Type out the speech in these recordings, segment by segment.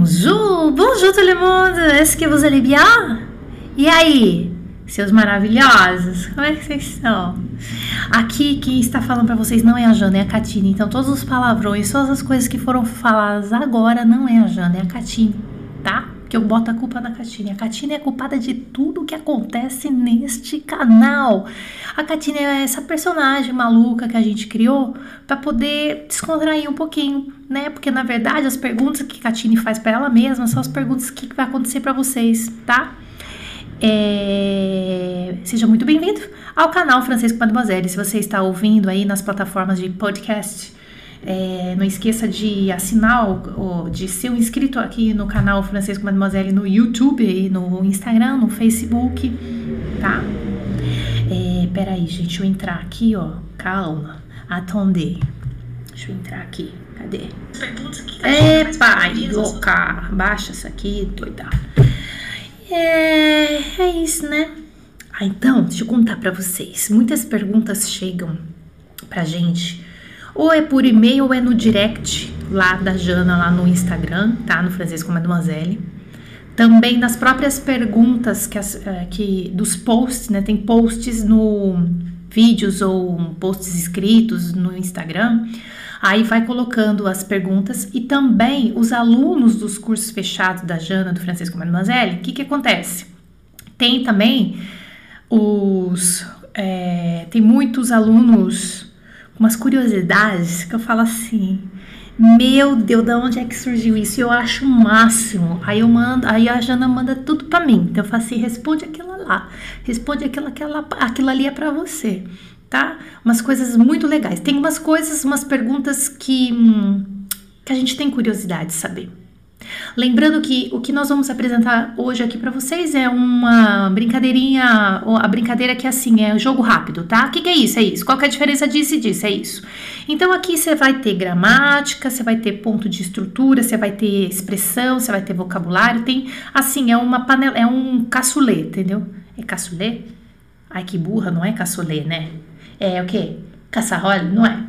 Bonjour, bonjour tout le monde, est-ce que vous allez bien? E aí, seus maravilhosos, como é que vocês estão? Aqui quem está falando para vocês não é a Jana, é a Catine. Então todos os palavrões, todas as coisas que foram faladas agora não é a Jana, é a Catine, tá? Porque eu boto a culpa na Catina. A Catina é culpada de tudo que acontece neste canal. A Catina é essa personagem maluca que a gente criou para poder descontrair um pouquinho, né? Porque na verdade as perguntas que a Catine faz para ela mesma são as perguntas que vai acontecer para vocês, tá? Seja muito bem-vindo ao canal Francisco Mademoiselle. Se você está ouvindo aí nas plataformas de podcast, não esqueça de assinar ou de ser um inscrito aqui no canal Francisco Mademoiselle no YouTube, no Instagram, no Facebook, tá? Peraí, gente, eu entrar aqui, ó. Calma, atender. Deixa eu entrar aqui, cadê? Epa, louca, baixa isso aqui, doida. É isso, né? Ah, então, deixa eu contar pra vocês. Muitas perguntas chegam pra gente. Ou é por e-mail ou é no direct lá da Jana, lá no Instagram, tá? No Francisco Mademoiselle. Também nas próprias perguntas dos posts, né? Tem posts no vídeos ou posts escritos no Instagram. Aí vai colocando as perguntas e também os alunos dos cursos fechados da Jana, do Francisco Mademoiselle. O que que acontece? Tem também tem muitos alunos, umas curiosidades que eu falo assim, meu Deus, da onde é que surgiu isso? Eu acho o máximo. Aí eu mando, aí a Jana manda tudo pra mim. Então eu falo assim, responde aquela lá, responde aquilo ali é pra você, tá? Umas coisas muito legais. Tem umas coisas, umas perguntas que a gente tem curiosidade de saber. Lembrando que o que nós vamos apresentar hoje aqui pra vocês é uma brincadeirinha, a brincadeira que é assim, é um jogo rápido, tá? O que é isso? É isso. Qual que é a diferença disso e disso? É isso. Então aqui você vai ter gramática, você vai ter ponto de estrutura, você vai ter expressão, você vai ter vocabulário, tem assim, é uma panela, é um caçulê, entendeu? É caçulê? Ai que burra, não é caçulê, né? É o quê? Caçarole? Não é?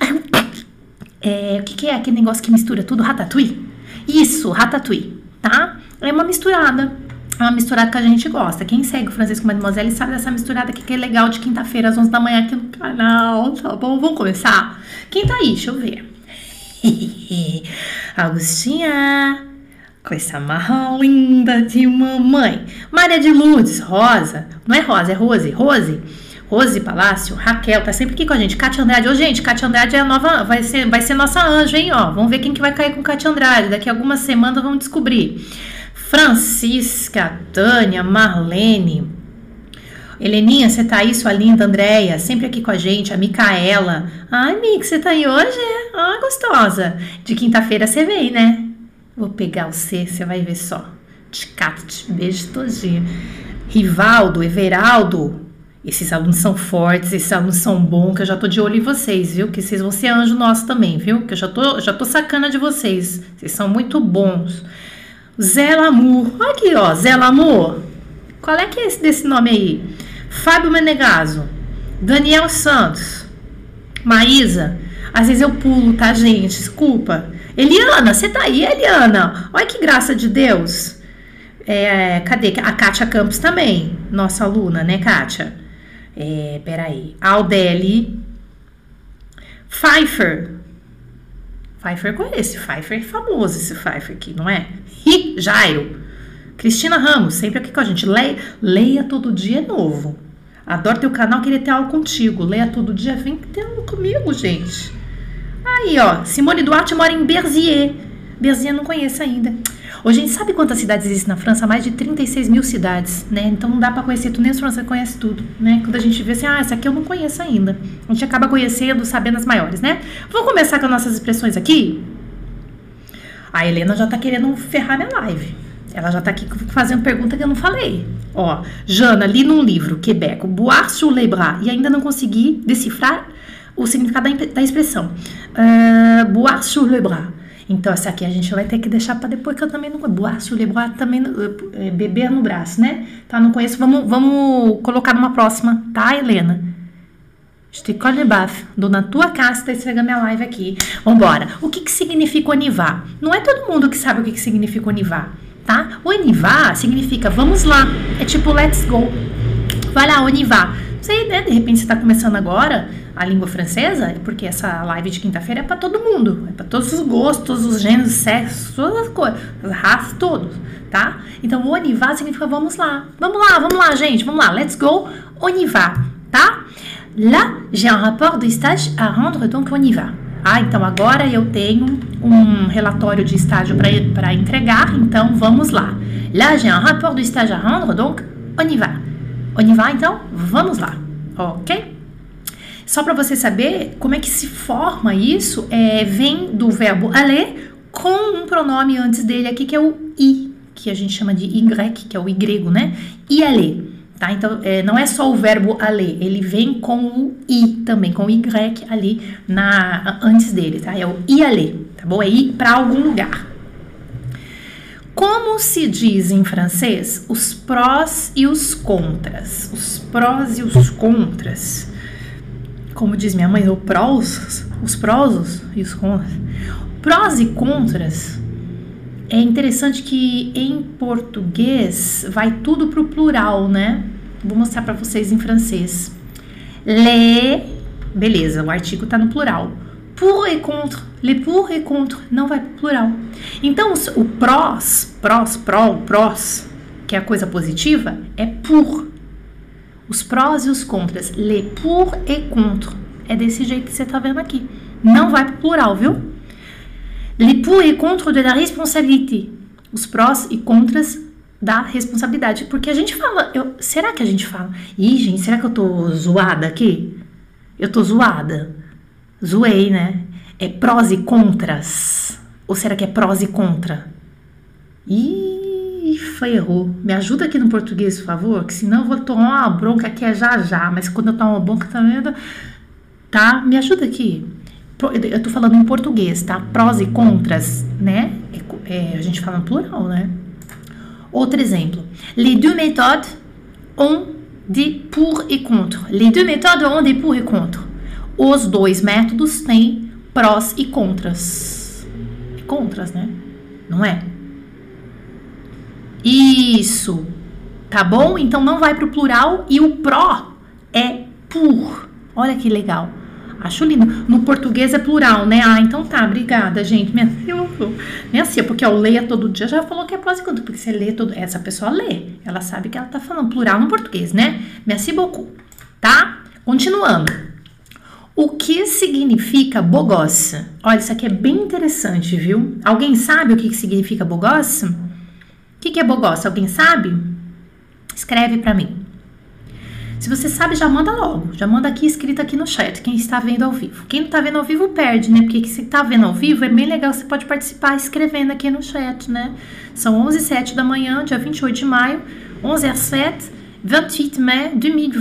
O que é aquele negócio que mistura tudo? Ratatouille? Isso, Ratatouille, tá? É uma misturada. É uma misturada que a gente gosta. Quem segue o Francisco Mademoiselle sabe dessa misturada que é legal de quinta-feira às 11 da manhã aqui no canal, tá bom? Vamos começar? Quem tá aí? Deixa eu ver. Agostinha, coisa mais linda de mamãe. Maria de Lourdes, Rosa. Não é Rosa, é Rose. Rose. Rose Palácio, Raquel, tá sempre aqui com a gente. Cátia Andrade, ô gente, Cátia Andrade é a nova, vai ser nossa anjo, hein, ó. Vamos ver quem que vai cair com Cátia Andrade, daqui a algumas semanas vamos descobrir. Francisca, Tânia, Marlene, Heleninha, você tá aí, sua linda, Andréia, sempre aqui com a gente, a Micaela. Ai, Mic, você tá aí hoje? Ah, gostosa. De quinta-feira você vem, né? Vou pegar o C, você vai ver só. Te cato, te beijo todinho. Rivaldo, Everaldo. Esses alunos são fortes, esses alunos são bons, que eu já tô de olho em vocês, viu? Que vocês vão ser anjo nosso também, viu? Que eu já tô sacana de vocês. Vocês são muito bons. Zé Lamu. Olha aqui, ó. Zé Lamu. Qual é que é esse desse nome aí? Fábio Menegazzo. Daniel Santos. Maísa. Às vezes eu pulo, tá, gente? Desculpa. Eliana, você tá aí, Eliana? Olha que graça de Deus. Cadê? A Kátia Campos também. Nossa aluna, né, Kátia? Peraí. Aldeli Pfeiffer. Pfeiffer conhece. Pfeiffer é famoso, esse Pfeiffer aqui, não é? Jairo. Cristina Ramos, sempre aqui com a gente. Leia Todo Dia é novo. Adoro teu canal, queria ter aula contigo. Leia Todo Dia, vem ter aula comigo, gente. Aí, ó. Simone Duarte mora em Berzier. Berzier não conheço ainda. Ô, gente, sabe quantas cidades existem na França? Mais de 36 mil cidades, né? Então não dá pra conhecer tudo, nem os franceses conhecem tudo, né? Quando a gente vê assim, ah, essa aqui eu não conheço ainda. A gente acaba conhecendo, sabendo as maiores, né? Vamos começar com as nossas expressões aqui? A Helena já tá querendo ferrar minha live. Ela já tá aqui fazendo pergunta que eu não falei. Ó, Jana, li num livro, Quebec, boire sur les bras, e ainda não consegui decifrar o significado da expressão. Boire sur les bras. Então, essa aqui a gente vai ter que deixar para depois, que eu também não conheço. Beber no braço, né? Tá, não conheço. Vamos colocar numa próxima, tá, Helena? Esticole bafo, dou na tua casa, tá esfregando minha live aqui. Vambora. O que que significa onivar? Não é todo mundo que sabe o que que significa onivar, tá? Onivar significa vamos lá, é tipo let's go. Vai lá, onivar. Não sei, né? De repente você tá começando agora a língua francesa, porque essa live de quinta-feira é pra todo mundo, é pra todos os gostos, os gêneros, sexos, todas as coisas, as raças, todos, tá? Então, onivar significa vamos lá, gente, vamos lá, let's go, onivar, tá? Là, j'ai un rapport de stage à rendre, donc on y va. Ah, então agora eu tenho um relatório de estágio para entregar, então vamos lá. Là, j'ai un rapport de stage à rendre, donc on y va. On y va, então vamos lá, ok? Só para você saber como é que se forma isso, vem do verbo aller com um pronome antes dele aqui, que é o i, que a gente chama de y, que é o y, né? E aller. Tá? Então, não é só o verbo aller, ele vem com o i também, com o y ali antes dele, tá? É o i aller, tá bom? É ir para algum lugar. Como se diz em francês os prós e os contras? Os prós e os contras. Como diz minha mãe, os prós e os contras. Prós e contras. É interessante que em português vai tudo pro plural, né? Vou mostrar para vocês em francês. Les, beleza, o artigo tá no plural. Pour et contre, les pour et contre, não vai pro plural. Então, o prós, que é a coisa positiva, é pour. Os prós e os contras, les pour et contre. É desse jeito que você tá vendo aqui. Não vai pro plural, viu? Les pour et contre de la responsabilité. Os prós e contras da responsabilidade. Porque a gente fala... será que a gente fala? Ih, gente, será que eu tô zoada aqui? Eu tô zoada? Zoei, né? É prós e contras? Ou será que é prós e contra? Ih, ferrou. Me ajuda aqui no português, por favor. Que senão eu vou tomar uma bronca que é já já. Mas quando eu tomo uma bronca também... Tá? Me ajuda aqui. Eu tô falando em português, tá? Prós e contras, né? A gente fala no plural, né? Outro exemplo. Les deux méthodes ont des pour et contre. Les deux méthodes ont des pour et contre. Os dois métodos têm prós e contras. Contras, né? Não é? Isso. Tá bom? Então não vai pro plural e o pró é por. Olha que legal. Acho lindo. No português é plural, né? Ah, então tá, obrigada, gente. Minha cia, porque o Leia Todo Dia já falou que é prós e contras, porque você lê todo... Essa pessoa lê, ela sabe que ela tá falando plural no português, né? Merci beaucoup, tá? Continuando. O que significa bogosse? Olha, isso aqui é bem interessante, viu? Alguém sabe o que significa bogosse? O que é bogosse? Alguém sabe? Escreve pra mim. Se você sabe, já manda logo. Já manda aqui, escrito aqui no chat, quem está vendo ao vivo. Quem não está vendo ao vivo, perde, né? Porque se está vendo ao vivo, é bem legal, você pode participar escrevendo aqui no chat, né? São 11h07 da manhã, dia 28 de maio, 11h07, 28 de maio, 2020.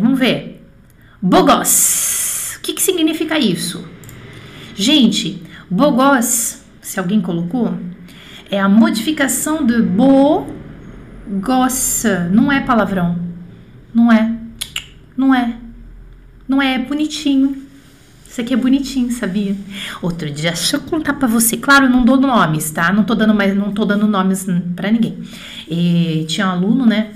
Vamos ver. Bogosse. O que significa isso? Gente, bogosse, se alguém colocou, é a modificação de bo... Gosse, não é palavrão, não é, é bonitinho, isso aqui é bonitinho, sabia? Outro dia, deixa eu contar pra você, claro, eu não dou nomes, tá? Não tô dando nomes pra ninguém. E tinha um aluno, né,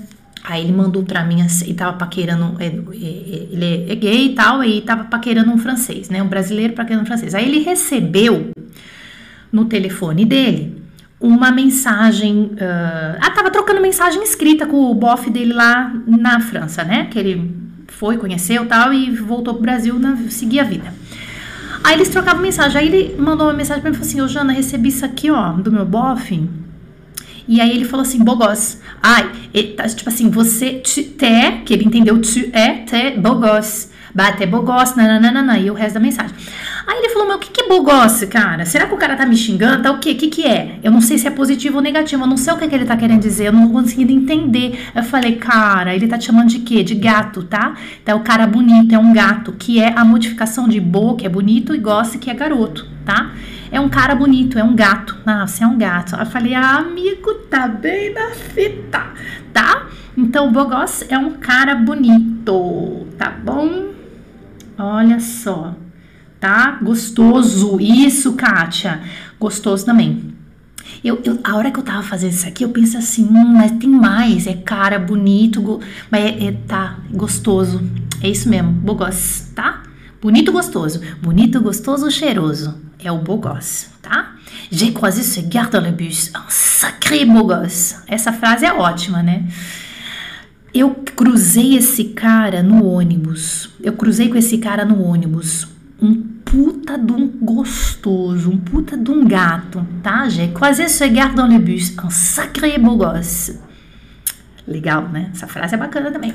aí ele mandou pra mim, e tava paquerando, ele é gay e tal, e tava paquerando um francês, né, um brasileiro paquerando um francês. Aí ele recebeu no telefone dele, uma mensagem... tava trocando mensagem escrita com o bofe dele lá na França, né? Que ele foi, conheceu e tal, e voltou pro Brasil seguir a vida. Aí eles trocavam mensagem. Aí ele mandou uma mensagem pra mim e falou assim, ô Jana, recebi isso aqui, ó, do meu bofe. E aí ele falou assim, bogosse. Ai, tipo assim, você, que ele entendeu, bogosse. Bate bogosse, nananana, e o resto da mensagem. Aí ele falou, mas o que é bogosse, cara? Será que o cara tá me xingando? Tá o quê? O que é? Eu não sei se é positivo ou negativo, eu não sei o que ele tá querendo dizer, eu não tô conseguindo entender. Eu falei, cara, ele tá te chamando de quê? De gato, tá? Então, o cara bonito é um gato, que é a modificação de bo, que é bonito, e gosse, que é garoto, tá? É um cara bonito, é um gato. Ah, você é um gato. Eu falei, amigo, tá bem na fita, tá? Então, o Bogós é um cara bonito, tá bom? Olha só, tá? Gostoso, isso, Kátia. Gostoso também. A hora que eu tava fazendo isso aqui, eu pensei assim, mas tem mais, é cara, bonito, mas tá, gostoso. É isso mesmo, Bogós, tá? Bonito, gostoso, cheiroso. É o beau gosse, tá? J'ai croisé ce gars dans le bus. Un sacré beau gosse. Essa frase é ótima, né? Eu cruzei esse cara no ônibus. Eu cruzei com esse cara no ônibus. Um puta de um gostoso, um puta de um gato, tá? J'ai croisé ce gars dans le bus. Un sacré beau gosse. Legal, né? Essa frase é bacana também.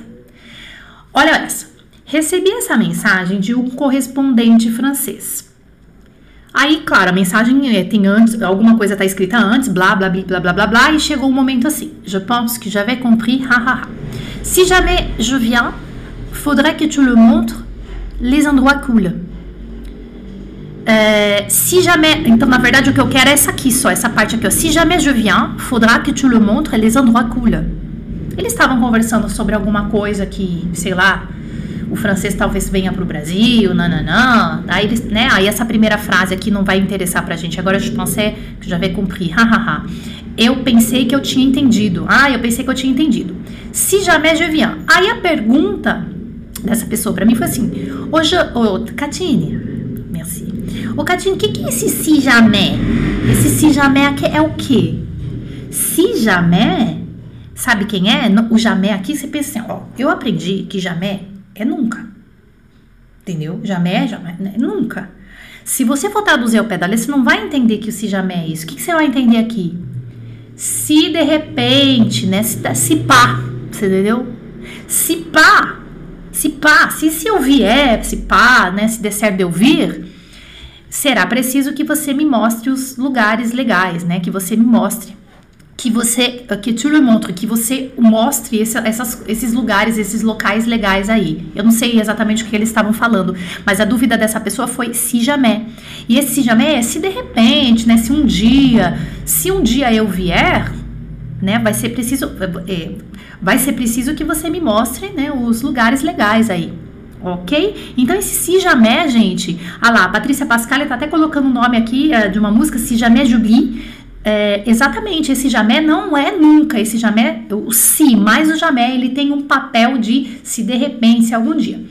Olha essa. Recebi essa mensagem de um correspondente francês. Aí, claro, a mensagem tem antes, alguma coisa tá escrita antes, blá, blá, blá, blá, blá, blá, e chegou um momento assim. Je pense que j'avais compris, ha, ha, ha. Si jamais je viens, faudrait que tu le montres les endroits cool. Si jamais, então, na verdade, o que eu quero é essa aqui só, essa parte aqui, ó. Si jamais je viens, faudra que tu le montres les endroits cool. Eles estavam conversando sobre alguma coisa que, sei lá, o francês talvez venha pro Brasil, nananã. Aí, eles, né? Aí essa primeira frase aqui não vai interessar pra gente. Agora je pensais que j'avais compris. Eu pensei que eu tinha entendido. Ah, eu pensei que eu tinha entendido. Si jamais je viens. Aí a pergunta dessa pessoa pra mim foi assim: Catine, merci. Ô Catine, o que é esse si jamais? Esse si jamais aqui é o quê? Si jamais, sabe quem é? O jamais aqui, você pensa assim, ó, eu aprendi que jamais é nunca, entendeu? Jamais, né? Nunca. Se você for traduzir ao pé da letra, você não vai entender que o se jamais é isso. O que você vai entender aqui? Se de repente, né? Se pá, você entendeu? Se pá, se eu vier, se pá, né? Se der certo eu vir, será preciso que você me mostre os lugares legais, né? Que você me mostre. Que você mostre esses lugares, esses locais legais aí. Eu não sei exatamente o que eles estavam falando, mas a dúvida dessa pessoa foi si jamais. E esse si jamais é se de repente, né? Se um dia eu vier, né? Vai ser preciso que você me mostre, né? Os lugares legais aí. Ok? Então, esse si jamais, gente. Ah lá, a Patrícia Pascal tá até colocando o nome aqui de uma música, si jamais j'oublie. É, exatamente, esse jamais não é nunca, esse jamais, o si mais o jamais, ele tem um papel de se de repente, se algum dia.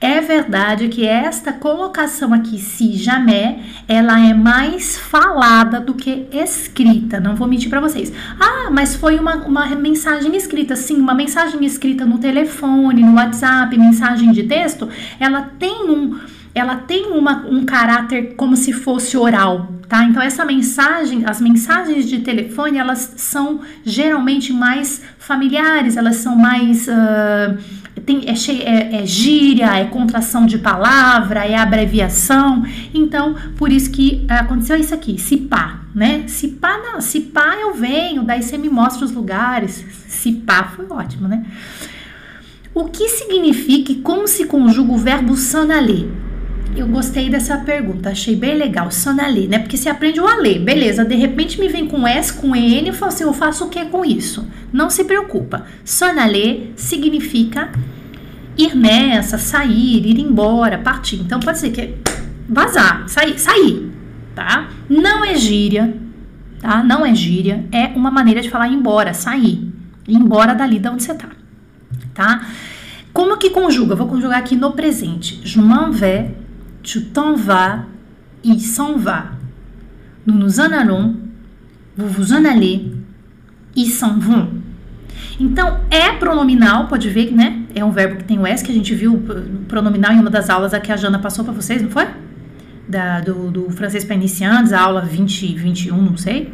É verdade que esta colocação aqui, si jamais, ela é mais falada do que escrita, não vou mentir pra vocês. Ah, mas foi uma mensagem escrita, sim, uma mensagem escrita no telefone, no WhatsApp, mensagem de texto, ela tem um caráter como se fosse oral, tá? Então, essa mensagem, as mensagens de telefone, elas são geralmente mais familiares, elas são mais... É gíria, é contração de palavra, é abreviação. Então, por isso que aconteceu isso aqui, se pá, né? Se pá, não, se pá eu venho, daí você me mostra os lugares. Se pá foi ótimo, né? O que significa e como se conjuga o verbo s'en aller? Eu gostei dessa pergunta, achei bem legal, s'en aller, né? Porque você aprende o aller, beleza, de repente me vem com S, com N, eu falo assim, eu faço o que com isso? Não se preocupa, s'en aller significa ir nessa, sair, ir embora, partir. Então, pode ser que é vazar, sair, tá? Não é gíria, tá? Não é gíria, é uma maneira de falar ir embora, sair, ir embora dali de onde você tá, tá? Como que conjuga? Vou conjugar aqui no presente, je m'en vais, tu t'en vas, il s'en va. Nous nous en allons, vous vous en allez, ils s'en vont. Então, é pronominal, pode ver, né? É um verbo que tem o S, que a gente viu pronominal em uma das aulas que a Jana passou para vocês, não foi? Do francês para iniciantes, a aula 20, 21, não sei.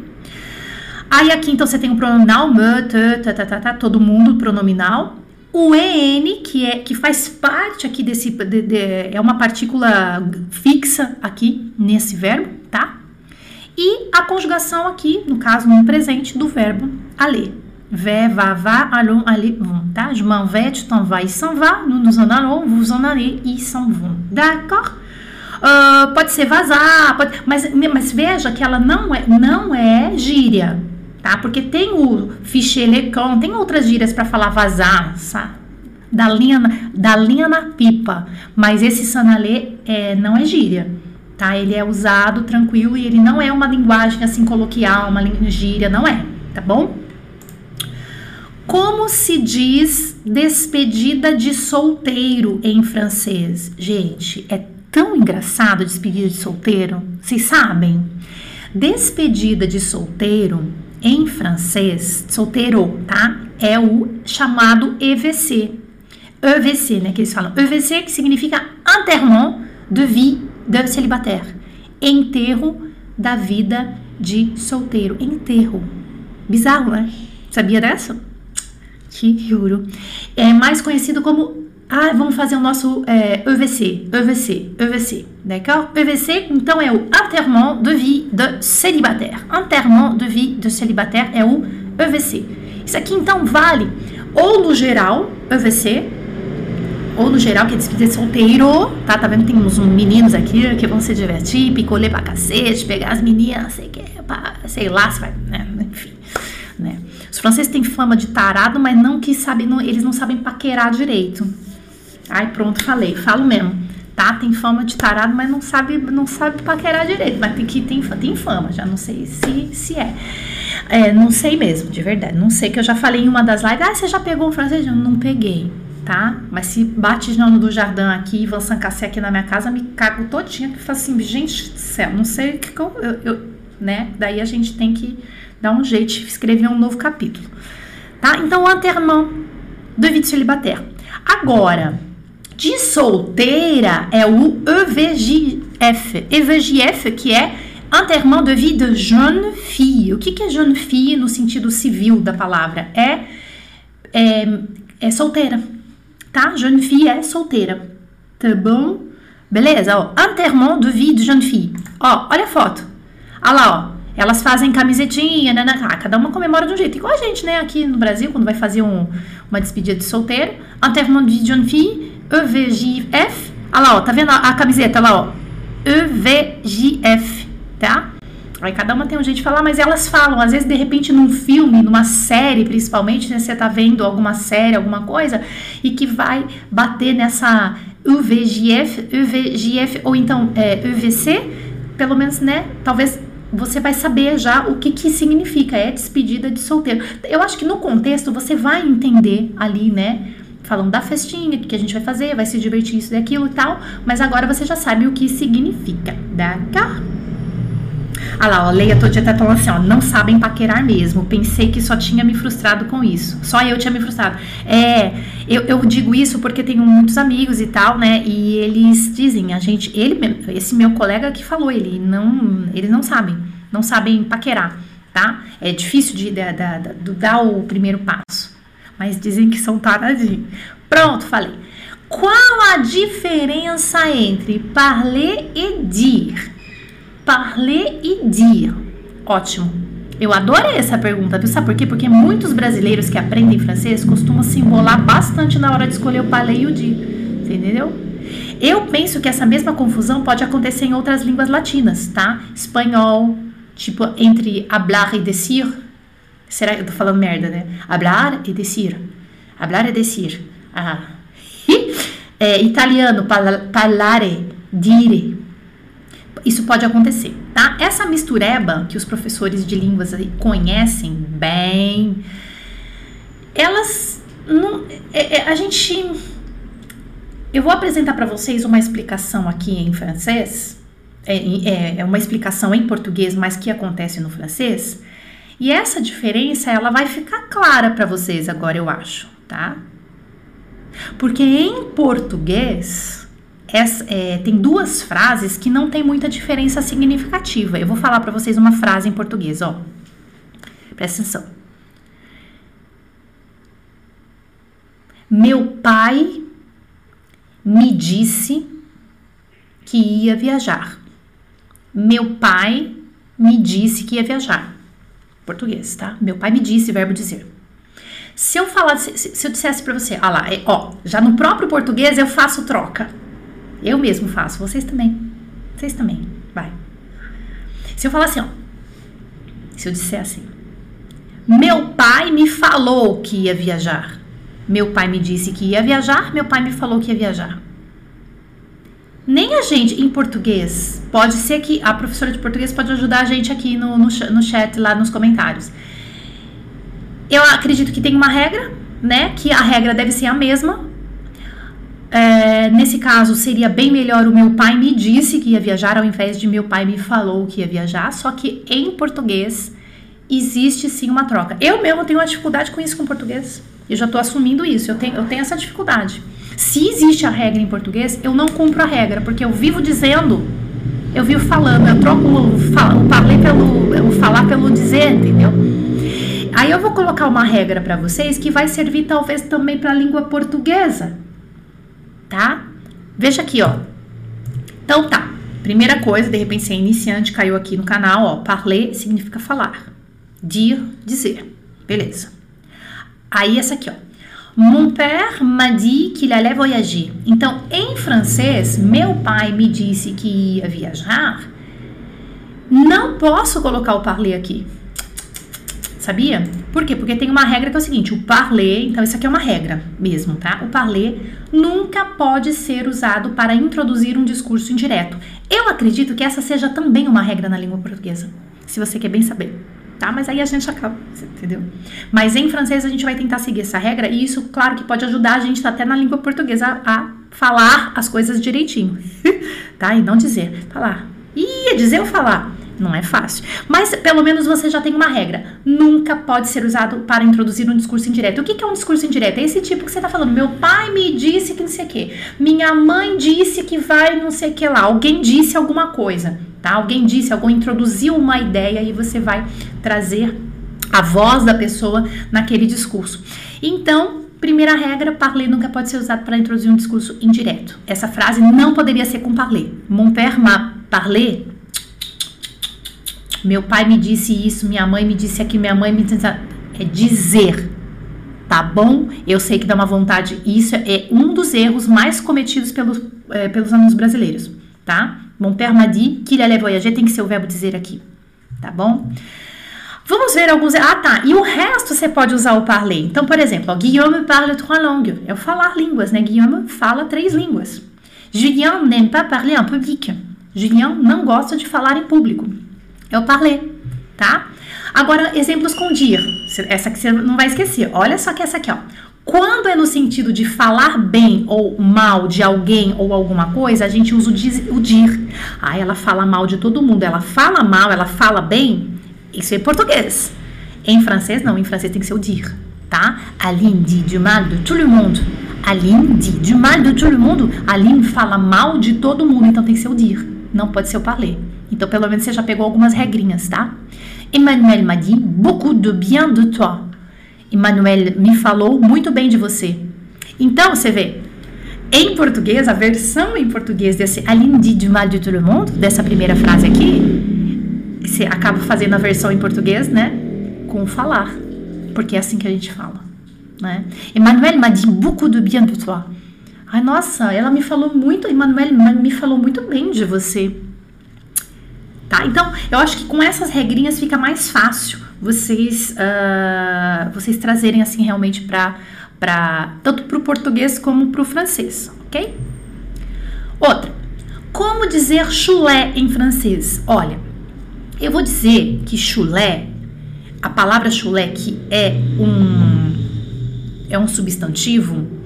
Aí aqui, então, você tem o pronominal, me, te, ta, todo mundo pronominal. O EN, que faz parte aqui desse... é uma partícula fixa aqui nesse verbo, tá? E a conjugação aqui, no caso, no presente, do verbo aller. Vais, va, va, allons, allez, vont, tá? Je m'en vais, tu t'en vas, il s'en va. Nous nous en allons, vous en allez, ils s'en vont. D'accord? Pode ser vazar, mas veja que ela não é gíria. tá? Porque tem o fiché lecão, tem outras gírias para falar vazar, sabe? Da linha na pipa. Mas esse sanalê não é gíria, tá? Ele é usado tranquilo e ele não é uma linguagem assim coloquial, uma gíria, não é, tá bom? Como se diz despedida de solteiro em francês? Gente, é tão engraçado despedida de solteiro, vocês sabem? Despedida de solteiro em francês, solteiro, tá? É o chamado EVC. EVC, né, que eles falam. EVC que significa enterrement de vie de célibataire. Enterro da vida de solteiro. Enterro. Bizarro, né? Sabia dessa? Que juro. É mais conhecido como... Ah, vamos fazer o nosso EVC, EVC, EVC. D'accord? EVC, então, é o enterrement de vie de célibataire. Enterrement de vie de célibataire é o EVC. Isso aqui, então, vale ou no geral, EVC, ou no geral, que é despedida de solteiro, tá? Tá vendo? Tem uns meninos aqui que vão se divertir, picolé pra cacete, pegar as meninas, sei lá, se vai... Né? Enfim, né? Os franceses têm fama de tarado, mas não que sabe, não, eles não sabem paquerar direito. Ai, pronto, falei, falo mesmo, tá? Tem fama de tarado, mas não sabe paquerar direito. Mas tem fama, já não sei se é. Não sei mesmo, de verdade. Não sei, que eu já falei em uma das lives. Ah, você já pegou um francês? Eu não peguei, tá? Mas se bate Jana do Jardim aqui, Ivan Sancassé aqui na minha casa, me cago todinha. Que falo assim, gente do céu, não sei o que eu né? Daí a gente tem que... Dá um jeito de escrever um novo capítulo, tá? Então, enterrement de vie de célibataire. Agora, de solteira é o EVJF. EVJF, que é enterrement de vie de jeune fille. O que é jeune fille no sentido civil da palavra? É solteira, tá? Jeune fille é solteira. Tá bom? Beleza, ó. Enterrement de vie de jeune fille. Ó, olha a foto. Olha lá, ó. Elas fazem camisetinha, né? Cada uma comemora de um jeito. Igual a gente, né? Aqui no Brasil, quando vai fazer uma despedida de solteiro. Enterrement de jeune fille, EVJF. Olha lá, ó. Tá vendo a camiseta? Olha lá, ó. EVJF, tá? Aí cada uma tem um jeito de falar, mas elas falam. Às vezes, de repente, num filme, numa série, principalmente, né? Você tá vendo alguma série, alguma coisa, e que vai bater nessa EVJF, ou então EVC, pelo menos, né? Talvez... você vai saber já o que significa, despedida de solteiro. Eu acho que no contexto você vai entender ali, né, falando da festinha, o que a gente vai fazer, vai se divertir isso e aquilo e tal, mas agora você já sabe o que significa, tá? Ah lá, ó, Leia Todo Dia tá falando assim, ó, não sabem paquerar mesmo, pensei que só tinha me frustrado com isso, só eu tinha me frustrado. Eu digo isso porque tenho muitos amigos e tal, né, e eles dizem, esse meu colega que falou, eles não sabem paquerar, tá? É difícil de dar o primeiro passo, mas dizem que são taradinhos. Pronto, falei. Qual a diferença entre parler e dire? Parler e dire. Ótimo. Eu adorei essa pergunta, viu? Sabe por quê? Porque muitos brasileiros que aprendem francês costumam se embolar bastante na hora de escolher o parler e o dire. Entendeu? Eu penso que essa mesma confusão pode acontecer em outras línguas latinas, tá? Espanhol, tipo, entre hablar e decir. Será que eu tô falando merda, né? Hablar e decir. Hablar e decir. Ah. Italiano, parlare, dire. Isso pode acontecer, tá? Essa mistureba que os professores de línguas conhecem bem, elas não... a gente... Eu vou apresentar para vocês uma explicação aqui em francês, é uma explicação em português, mas que acontece no francês, e essa diferença, ela vai ficar clara para vocês agora, eu acho, tá? Porque em português... tem duas frases que não tem muita diferença significativa. Eu vou falar para vocês uma frase em português, ó. Presta atenção. Meu pai me disse que ia viajar. Meu pai me disse que ia viajar. Português, tá? Meu pai me disse, verbo dizer. Se eu falasse, se eu dissesse para você, já no próprio português eu faço troca. Eu mesmo faço, vocês também, vai. Se eu disser assim, Meu pai me falou que ia viajar. Meu pai me disse que ia viajar, meu pai me falou que ia viajar. Nem a gente, em português, pode ser que a professora de português pode ajudar a gente aqui no chat, lá nos comentários. Eu acredito que tem uma regra, né, que a regra deve ser a mesma. Nesse caso, seria bem melhor o meu pai me disse que ia viajar, ao invés de meu pai me falou que ia viajar, só que em português existe sim uma troca. Eu mesmo tenho uma dificuldade com isso com português. Eu já estou assumindo isso, eu tenho essa dificuldade. Se existe a regra em português, eu não cumpro a regra, porque eu vivo dizendo, eu vivo falando, eu troco o falar pelo dizer, entendeu? Aí eu vou colocar uma regra para vocês que vai servir talvez também para a língua portuguesa, tá? Veja aqui, ó. Então tá, primeira coisa, de repente você é iniciante, caiu aqui no canal, ó, parler significa falar, dire, dizer, beleza. Aí essa aqui, ó. Mon père m'a dit qu'il allait voyager. Então, em francês, meu pai me disse que ia viajar. Não posso colocar o parler aqui. Sabia? Por quê? Porque tem uma regra que é o seguinte, o parler, então isso aqui é uma regra mesmo, tá? O parler nunca pode ser usado para introduzir um discurso indireto. Eu acredito que essa seja também uma regra na língua portuguesa, se você quer bem saber, tá? Mas aí a gente acaba, entendeu? Mas em francês a gente vai tentar seguir essa regra e isso, claro, que pode ajudar a gente até na língua portuguesa a falar as coisas direitinho, tá? E não dizer, falar. Ih, dizer ou falar? Não é fácil, mas pelo menos você já tem uma regra, nunca pode ser usado para introduzir um discurso indireto. O que é um discurso indireto? É esse tipo que você tá falando, meu pai me disse que não sei o que, minha mãe disse que vai não sei o que lá, alguém disse alguma coisa, tá? Alguém disse, alguém introduziu uma ideia e você vai trazer a voz da pessoa naquele discurso. Então, primeira regra, parler nunca pode ser usado para introduzir um discurso indireto. Essa frase não poderia ser com parler. Mon père m'a parlé. Meu pai me disse isso, minha mãe me disse aqui, minha mãe me disse... É dizer, tá bom? Eu sei que dá uma vontade, isso é um dos erros mais cometidos pelos alunos brasileiros, tá? Mon père m'a dit qu'il allait voyager, tem que ser o verbo dizer aqui, tá bom? Vamos ver alguns... Ah, tá, e o resto você pode usar o parler. Então, por exemplo, ó, Guillaume parle trois langues. É o falar línguas, né? Guillaume fala três línguas. Julien n'aime pas parler en public. Julien não gosta de falar em público. É o parler, tá? Agora, exemplos com dire. Essa que você não vai esquecer. Olha só que essa aqui, ó. Quando é no sentido de falar bem ou mal de alguém ou alguma coisa, a gente usa o dir. Ah, ela fala mal de todo mundo. Ela fala mal, ela fala bem. Isso é português. Em francês, não. Em francês tem que ser o dir, tá? Aline dit du mal de tout le monde. Aline dit du mal de tout le monde. Aline fala mal de todo mundo. Então tem que ser o dir. Não pode ser o parler. Então, pelo menos você já pegou algumas regrinhas, tá? Emmanuel m'a dit beaucoup de bien de toi. Emmanuel me falou muito bem de você. Então, você vê, em português, a versão em português desse Aline dit du mal de tout le monde, dessa primeira frase aqui, você acaba fazendo a versão em português, né? Com o falar. Porque é assim que a gente fala, né? Emmanuel m'a dit beaucoup de bien de toi. Ai, nossa, ela me falou muito, Emmanuel me falou muito bem de você. Tá? Então, eu acho que com essas regrinhas fica mais fácil vocês trazerem assim realmente tanto para o português como para o francês, ok? Outra, como dizer chulé em francês? Olha, eu vou dizer que chulé, a palavra chulé que é um substantivo,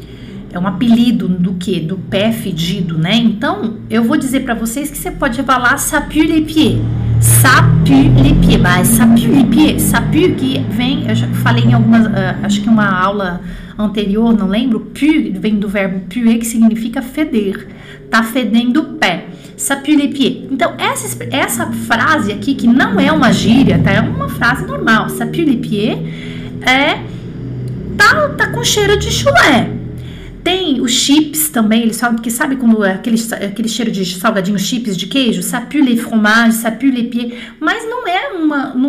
é um apelido do quê? Do pé fedido, né? Então, eu vou dizer pra vocês que você pode falar ça pue les pieds. Ça pue les pieds. Mas ça pue les pieds. Ça pue que vem... Eu já falei em algumas... acho que uma aula anterior, não lembro. Pue vem do verbo puer, que significa feder. Tá fedendo o pé. Ça pue les pieds. Então, essa frase aqui, que não é uma gíria, tá? É uma frase normal. Ça pue les pieds é... Tá com cheiro de chulé. Tem os chips também, eles falam, porque sabe quando é aquele cheiro de salgadinho, chips de queijo? Ça pue les fromages, ça pue les pieds. Mas não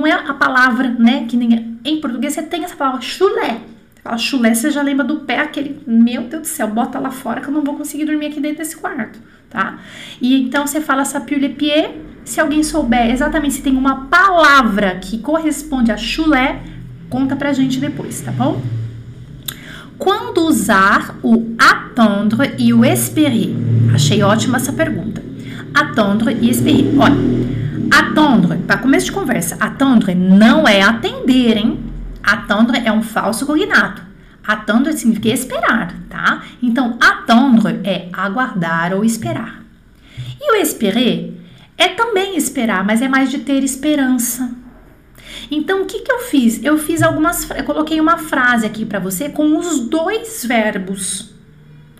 é a palavra, né? Que nem, em português você tem essa palavra, chulé. Você fala chulé, você já lembra do pé, aquele, meu Deus do céu, bota lá fora que eu não vou conseguir dormir aqui dentro desse quarto, tá? E então você fala ça pue les pieds, se alguém souber exatamente se tem uma palavra que corresponde a chulé, Conta pra gente depois, tá bom? Quando usar o attendre e o espérer? Achei ótima essa pergunta. Attendre e espérer. Olha, attendre, para começo de conversa, attendre não é atender, hein? Attendre é um falso cognato. Attendre significa esperar, tá? Então, attendre é aguardar ou esperar. E o espérer é também esperar, mas é mais de ter esperança. Então, o que que eu fiz? Eu fiz algumas... Eu coloquei uma frase aqui para você com os dois verbos.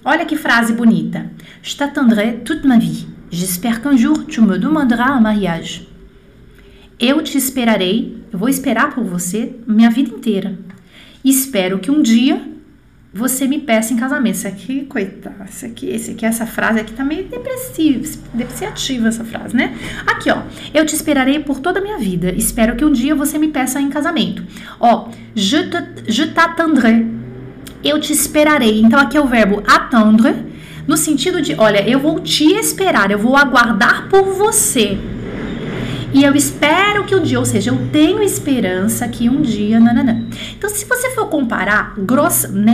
Olha que frase bonita. Je t'attendrai toute ma vie. J'espère qu'un jour tu me demanderas en mariage. Eu te esperarei, eu vou esperar por você minha vida inteira. Espero que um dia você me peça em casamento. Isso aqui, coitado, essa frase aqui tá meio depreciativa essa frase, né? Aqui, ó. Eu te esperarei por toda a minha vida. Espero que um dia você me peça em casamento. Ó, je t'attendrai. Eu te esperarei. Então, aqui é o verbo attendre, no sentido de, olha, eu vou te esperar, eu vou aguardar por você. E eu espero que um dia, ou seja, eu tenho esperança que um dia, nananã. Então, se você for comparar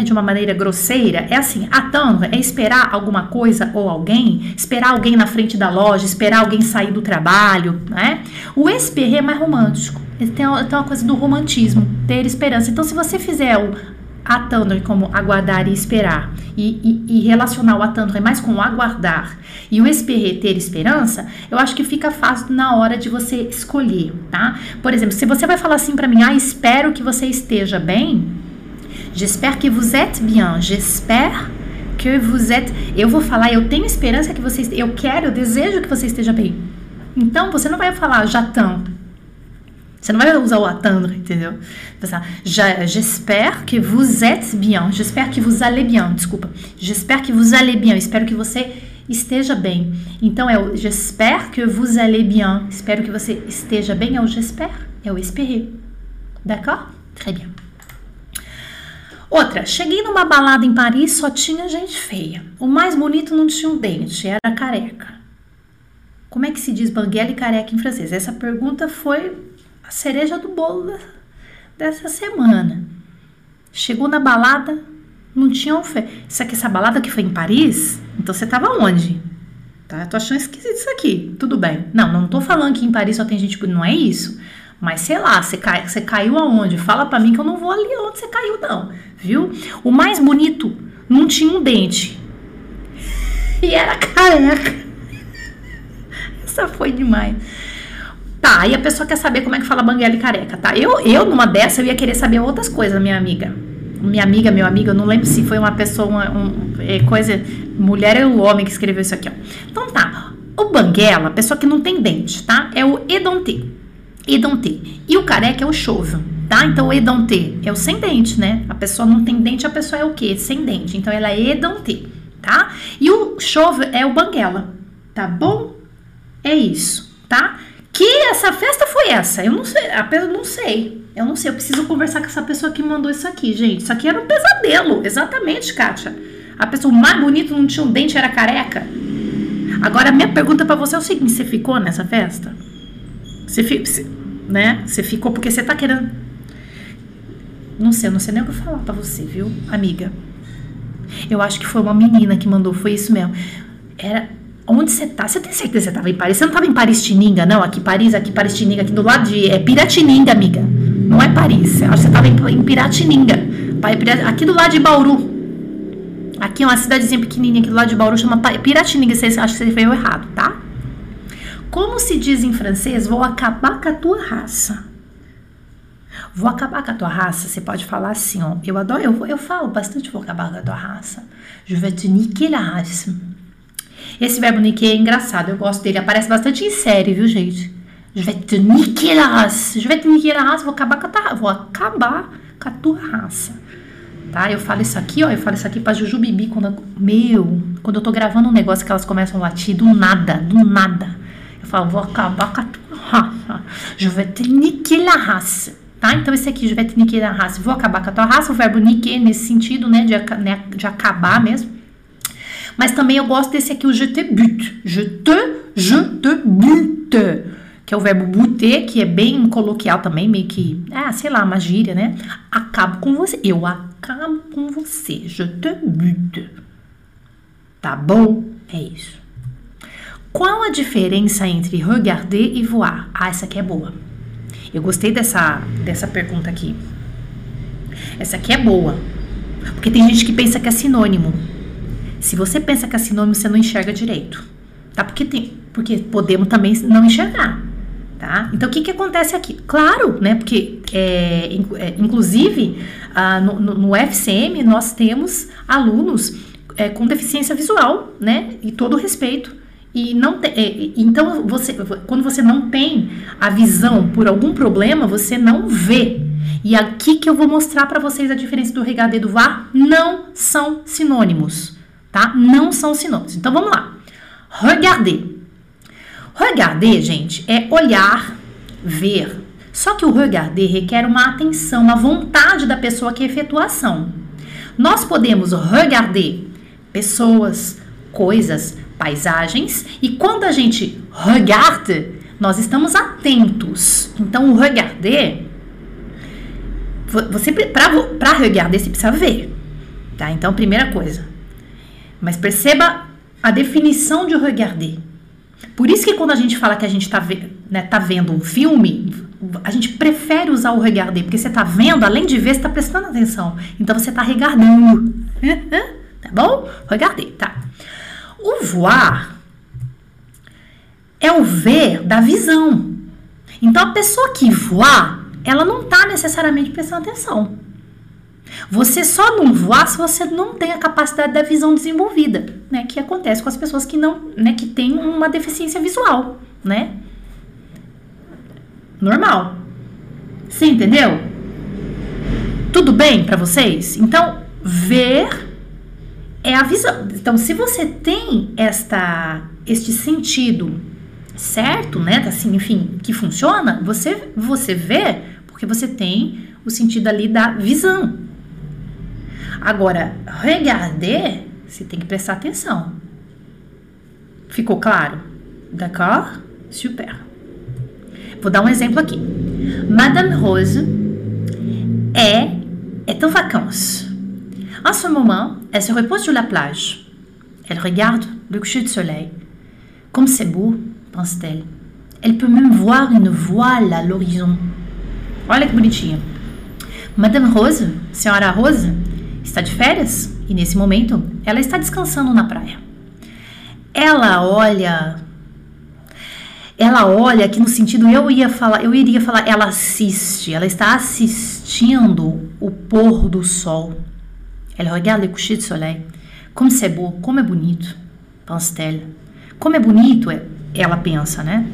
de uma maneira grosseira, é assim, attendre é esperar alguma coisa ou alguém, esperar alguém na frente da loja, esperar alguém sair do trabalho, né? O espérer é mais romântico, tem uma coisa do romantismo, ter esperança. Então, se você fizer o attendre como aguardar e esperar e relacionar o attendre mais com o aguardar e o espérer ter esperança, eu acho que fica fácil na hora de você escolher, tá? Por exemplo, se você vai falar assim pra mim, ah, espero que você esteja bem, j'espère que vous êtes bien, j'espère que vous êtes, eu vou falar, eu tenho esperança que você esteja, eu desejo que você esteja bem. Então, você não vai falar j'attends. Você não vai usar o attendre, entendeu? J'espère que vous êtes bien. J'espère que vous allez bien. Desculpa. J'espère que vous allez bien. Espero que você esteja bem. Então, é o j'espère que vous allez bien. Espero que você esteja bem. É o j'espère. É o espérer. D'accord? Très bien. Outra. Cheguei numa balada em Paris, só tinha gente feia. O mais bonito não tinha um dente. Era careca. Como é que se diz banguela e careca em francês? Essa pergunta foi... a cereja do bolo dessa semana. Chegou na balada, não tinha oferta. Isso aqui, essa balada que foi em Paris? Então você tava onde? Tá? Eu tô achando esquisito isso aqui. Tudo bem. Não tô falando que em Paris só tem gente bonita. Não é isso. Mas sei lá, você caiu aonde? Fala pra mim que eu não vou ali onde você caiu, não. Viu? O mais bonito não tinha um dente. E era careca. Essa foi demais. Tá, e a pessoa quer saber como é que fala banguela e careca, tá? Eu numa dessa, eu ia querer saber outras coisas, minha amiga. Meu amigo, eu não lembro se foi uma pessoa, mulher ou homem que escreveu isso aqui, ó. Então tá, o banguela, pessoa que não tem dente, tá? É o édenté. E o careca é o chauve, tá? Então o édenté é o sem dente, né? A pessoa não tem dente, a pessoa é o quê? Sem dente. Então ela é édenté, tá? E o chauve é o banguela, tá bom? É isso, tá? Que essa festa foi essa? Eu não sei, eu preciso conversar com essa pessoa que mandou isso aqui, gente. Isso aqui era um pesadelo, exatamente, Kátia. A pessoa mais bonita não tinha um dente, era careca. Agora, a minha pergunta pra você é o seguinte, você ficou nessa festa? Você ficou porque você tá querendo... eu não sei nem o que eu falar pra você, viu, amiga? Eu acho que foi uma menina que mandou, foi isso mesmo. Era... Onde você tá? Você tem certeza que você tava em Paris? Você não tava em Paris-Tininga, não? Aqui Paris-Tininga, aqui do lado de... É Piratininga, amiga. Não é Paris. Acho que você tava em Piratininga. Aqui do lado de Bauru. Aqui é uma cidadezinha pequenininha aqui do lado de Bauru, chama Piratininga. Você acha que você veio errado, tá? Como se diz em francês, vou acabar com a tua raça. Vou acabar com a tua raça, você pode falar assim, ó. Eu adoro, eu falo bastante vou acabar com a tua raça. Je vais te niquer la race. Esse verbo niquer é engraçado, eu gosto dele. Aparece bastante em série, viu, gente? Je vais te niquer la race. Je vais te niquer la race, vou acabar com a tua raça. Tá? Eu falo isso aqui, ó. Eu falo isso aqui pra Juju Bibi. Quando eu tô gravando um negócio que elas começam a latir do nada, Eu falo, vou acabar com a tua raça. Je vais te niquer la race. Tá? Então, esse aqui, je vais te niquer la race. Vou acabar com a tua raça. O verbo niquer nesse sentido, né? De acabar mesmo. Mas também eu gosto desse aqui, o je te bute. Je te bute. que é o verbo buter, que é bem coloquial também, meio que, sei lá, uma gíria, né? Acabo com você. Eu acabo com você. Je te bute. Tá bom? É isso. Qual a diferença entre regarder e voar? Essa aqui é boa. Eu gostei dessa pergunta aqui. Essa aqui é boa. Porque tem gente que pensa que é sinônimo. Se você pensa que é sinônimo, você não enxerga direito. Tá? Porque podemos também não enxergar. Tá? Então, o que acontece aqui? Claro, né? Porque, inclusive, no FCM, nós temos alunos com deficiência visual, né? E todo o respeito. E não então, quando você não tem a visão por algum problema, você não vê. E aqui que eu vou mostrar para vocês a diferença do regarder e do voar. Não são sinônimos, tá? Não são sinônimos. Então, vamos lá. Regarder. Regarder, gente, é olhar, ver. Só que o regarder requer uma atenção, uma vontade da pessoa que efetua a ação. Nós podemos regarder pessoas, coisas, paisagens, e quando a gente regarde, nós estamos atentos. Então, o regarder, para regarder, você precisa ver, tá? Então, primeira coisa. Mas perceba a definição de regarder. Por isso que quando a gente fala que a gente tá vendo um filme, a gente prefere usar o regarder, porque você tá vendo, além de ver, você tá prestando atenção. Então, você tá regardando. Tá bom? Regarder, tá. O voar é o ver da visão. Então, a pessoa que voar, ela não está necessariamente prestando atenção. Você só não voar se você não tem a capacidade da visão desenvolvida, né? Que acontece com as pessoas que não, né? Que têm uma deficiência visual, né? Normal. Você entendeu? Tudo bem para vocês? Então, ver é a visão. Então, se você tem este sentido certo, né, assim, enfim, que funciona, você vê, porque você tem o sentido ali da visão. Agora, regarder, você tem que prestar atenção. Ficou claro? D'accord? Super. Vou dar um exemplo aqui. Madame Rose est en vacances. En ce moment, elle se repose sur la plage. Elle regarde le coucher de soleil. Comme c'est beau, pense-t-elle. Elle peut même voir une voile à l'horizon. Olha que bonitinha. Madame Rose, senhora Rose, está de férias e nesse momento ela está descansando na praia. Ela olha que no sentido eu iria falar, ela assiste, ela está assistindo o pôr do sol. Elle regarde le coucher de soleil. Como c'est beau, como é bonito, pense-t-elle. Como é bonito, ela pensa, né?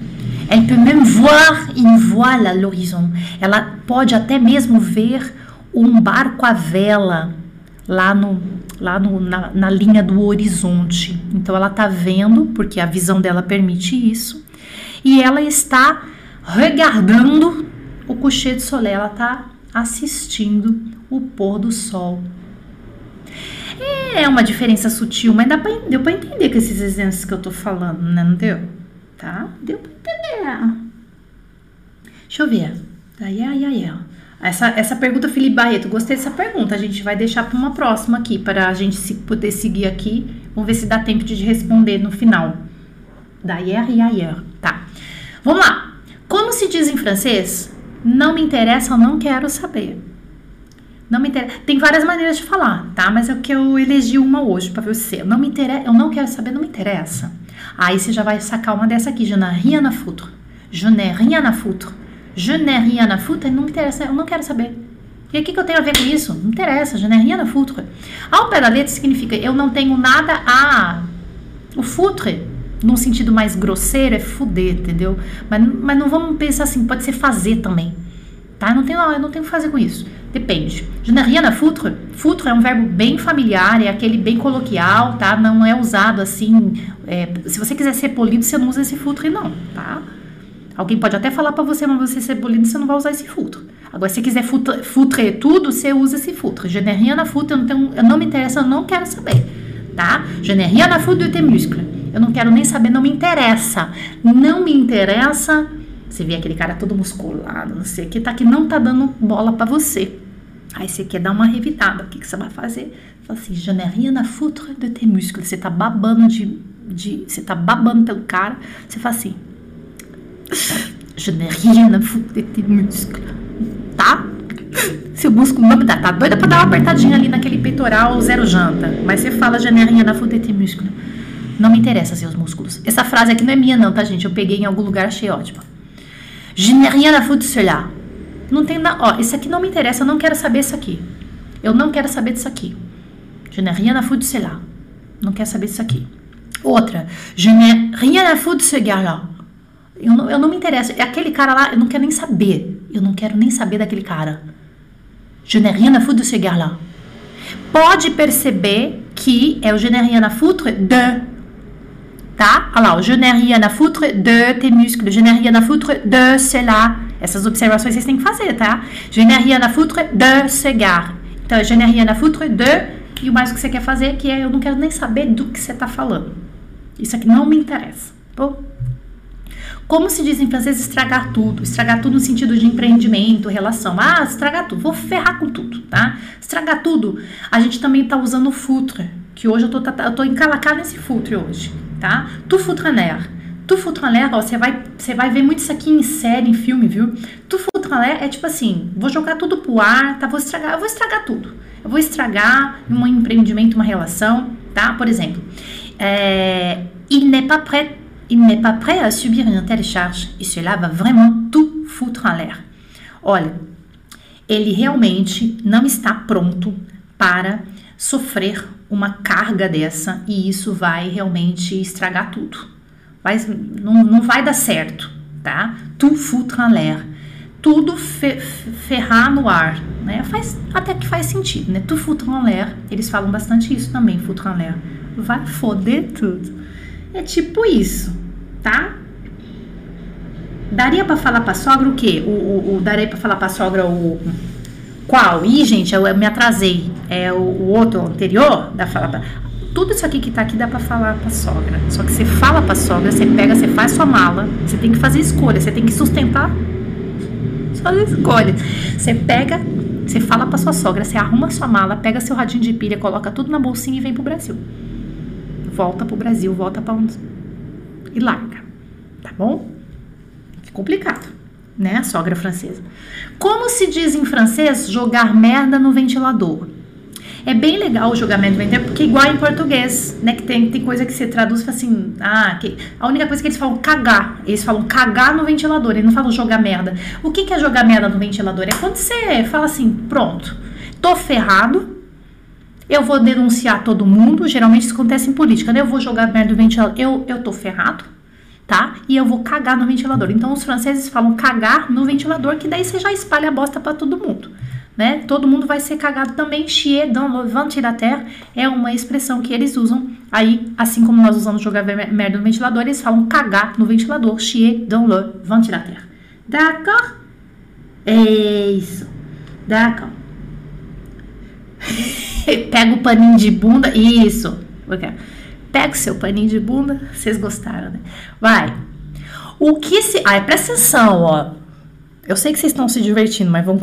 Elle peut même voir une voile à l'horizon. Ela pode até mesmo ver um barco à vela lá na linha do horizonte. Então, ela está vendo, porque a visão dela permite isso. E ela está regardando o coucher de soleil. Ela está assistindo o pôr do sol. É uma diferença sutil, mas deu para entender com esses exemplos que eu tô falando, né? Não deu? Tá? Deu para entender. Deixa eu ver. Essa pergunta, Felipe Barreto, gostei dessa pergunta. A gente vai deixar para uma próxima aqui, para a gente poder seguir aqui. Vamos ver se dá tempo de responder no final. Tá. Vamos lá. Como se diz em francês? Não me interessa ou não quero saber. Não me interessa. Tem várias maneiras de falar, tá? Mas é o que eu elegi uma hoje pra você. Não me interessa. Eu não quero saber, não me interessa. Aí você já vai sacar uma dessa aqui. Je n'ai rien à foutre. Je n'ai rien à foutre. Je n'ai rien à foutre. Não me interessa. Eu não quero saber. E o que eu tenho a ver com isso? Não interessa. Je n'ai rien à foutre. Ao pé da letra significa eu não tenho nada a... O foutre, num sentido mais grosseiro, é fuder, entendeu? Mas não vamos pensar assim. Pode ser fazer também. Tá? Eu não tenho o que fazer com isso. Depende. Je n'ai rien à foutre. Foutre é um verbo bem familiar, é aquele bem coloquial, tá? Não é usado assim... se você quiser ser polido, você não usa esse foutre, não, tá? Alguém pode até falar pra você, mas você ser polido, você não vai usar esse foutre. Agora, se você quiser foutre tudo, você usa esse foutre. Je n'ai rien à foutre, eu não me interessa, eu não quero saber, tá? Je n'ai rien à foutre de tes muscles. Eu não quero nem saber, não me interessa. Não me interessa Você vê aquele cara todo musculado, não sei o que, tá que não tá dando bola pra você. Aí você quer dar uma revitada. O que, que você vai fazer? Você fala assim, je n'ai rien à foutre de tes muscles. Você tá babando você tá babando pelo cara. Você fala assim, je n'ai rien à foutre de tes muscles. Tá? Seu músculo não tá doida pra dar uma apertadinha ali naquele peitoral zero janta. Mas você fala, je n'ai rien à foutre de tes muscles. Não me interessa seus músculos. Essa frase aqui não é minha não, tá gente? Eu peguei em algum lugar, achei ótima. Je n'ai rien à foutre de cela. Não tem nada. Ó, isso aqui não me interessa, eu não quero saber isso aqui. Eu não quero saber disso aqui. Je n'ai rien à foutre de cela. Não quero saber disso aqui. Outra. Je n'ai rien à foutre de ce gars-là. Eu não me interesso. É aquele cara lá, eu não quero nem saber. Eu não quero nem saber daquele cara. Je n'ai rien à foutre de ce gars-là. Pode perceber que é o je n'ai rien à foutre de. Tá? Olha lá, o je n'ai rien à foutre de tes muscles, je n'ai rien à foutre de cela. Essas observações vocês têm que fazer, tá? Je n'ai rien à foutre de ce gars. Então, je n'ai rien à foutre de, e o mais que você quer fazer que é eu não quero nem saber do que você tá falando. Isso aqui não me interessa, bom? Como se diz em francês, estragar tudo. Estragar tudo no sentido de empreendimento, relação. Ah, estragar tudo, vou ferrar com tudo, tá? Estragar tudo, a gente também tá usando o foutre, que hoje eu tô encalacada nesse foutre hoje. Tá? Tout foutre en l'air. Tout foutre en l'air, ó, você vai ver muito isso aqui em série, em filme, viu? Tout foutre en l'air é tipo assim, vou jogar tudo pro ar, tá? Eu vou estragar tudo. Eu vou estragar um empreendimento, uma relação, tá? Por exemplo, il n'est pas prêt à subir une telle charge. E cela va vraiment tout foutre en l'air. Olha, ele realmente não está pronto para sofrer uma carga dessa e isso vai realmente estragar tudo. Mas não vai dar certo, tá? Tout foutre en l'air. Tudo ferrar no ar, né? Até que faz sentido, né? Tout foutre en l'air. Eles falam bastante isso também, foutre en l'air. Vai foder tudo. É tipo isso, tá? Daria pra falar pra sogra o quê? Daria pra falar pra sogra o... Qual? Ih, gente, eu me atrasei. É o outro anterior, dá pra falar pra... Tudo isso aqui que tá aqui dá pra falar pra sogra. Só que você fala pra sogra, você pega, você faz sua mala. Você tem que fazer escolha, você tem que sustentar suas escolhas. Você pega, você fala pra sua sogra, você arruma sua mala, pega seu radinho de pilha, coloca tudo na bolsinha e vem pro Brasil. Volta pro Brasil, volta pra onde... E larga, tá bom? É complicado. Né, a sogra francesa. Como se diz em francês, jogar merda no ventilador? É bem legal jogar merda no ventilador, porque igual em português, né, que tem coisa que você traduz assim, a única coisa que eles falam cagar, eles falam cagar no ventilador, eles não falam jogar merda. O que é jogar merda no ventilador? É quando você fala assim, pronto, tô ferrado, eu vou denunciar todo mundo, geralmente isso acontece em política, né, eu vou jogar merda no ventilador, eu tô ferrado. Tá? E eu vou cagar no ventilador. Então, os franceses falam cagar no ventilador, que daí você já espalha a bosta pra todo mundo, né? Todo mundo vai ser cagado também. Chier dans le ventilateur é uma expressão que eles usam aí, assim como nós usamos jogar merda no ventilador, eles falam cagar no ventilador. Chier dans le ventilateur. D'accord? É isso. D'accord. Pega o paninho de bunda. Isso. Ok. Pega o seu paninho de bunda, vocês gostaram, né? Vai. O que se... Ah, presta atenção, ó. Eu sei que vocês estão se divertindo, mas vai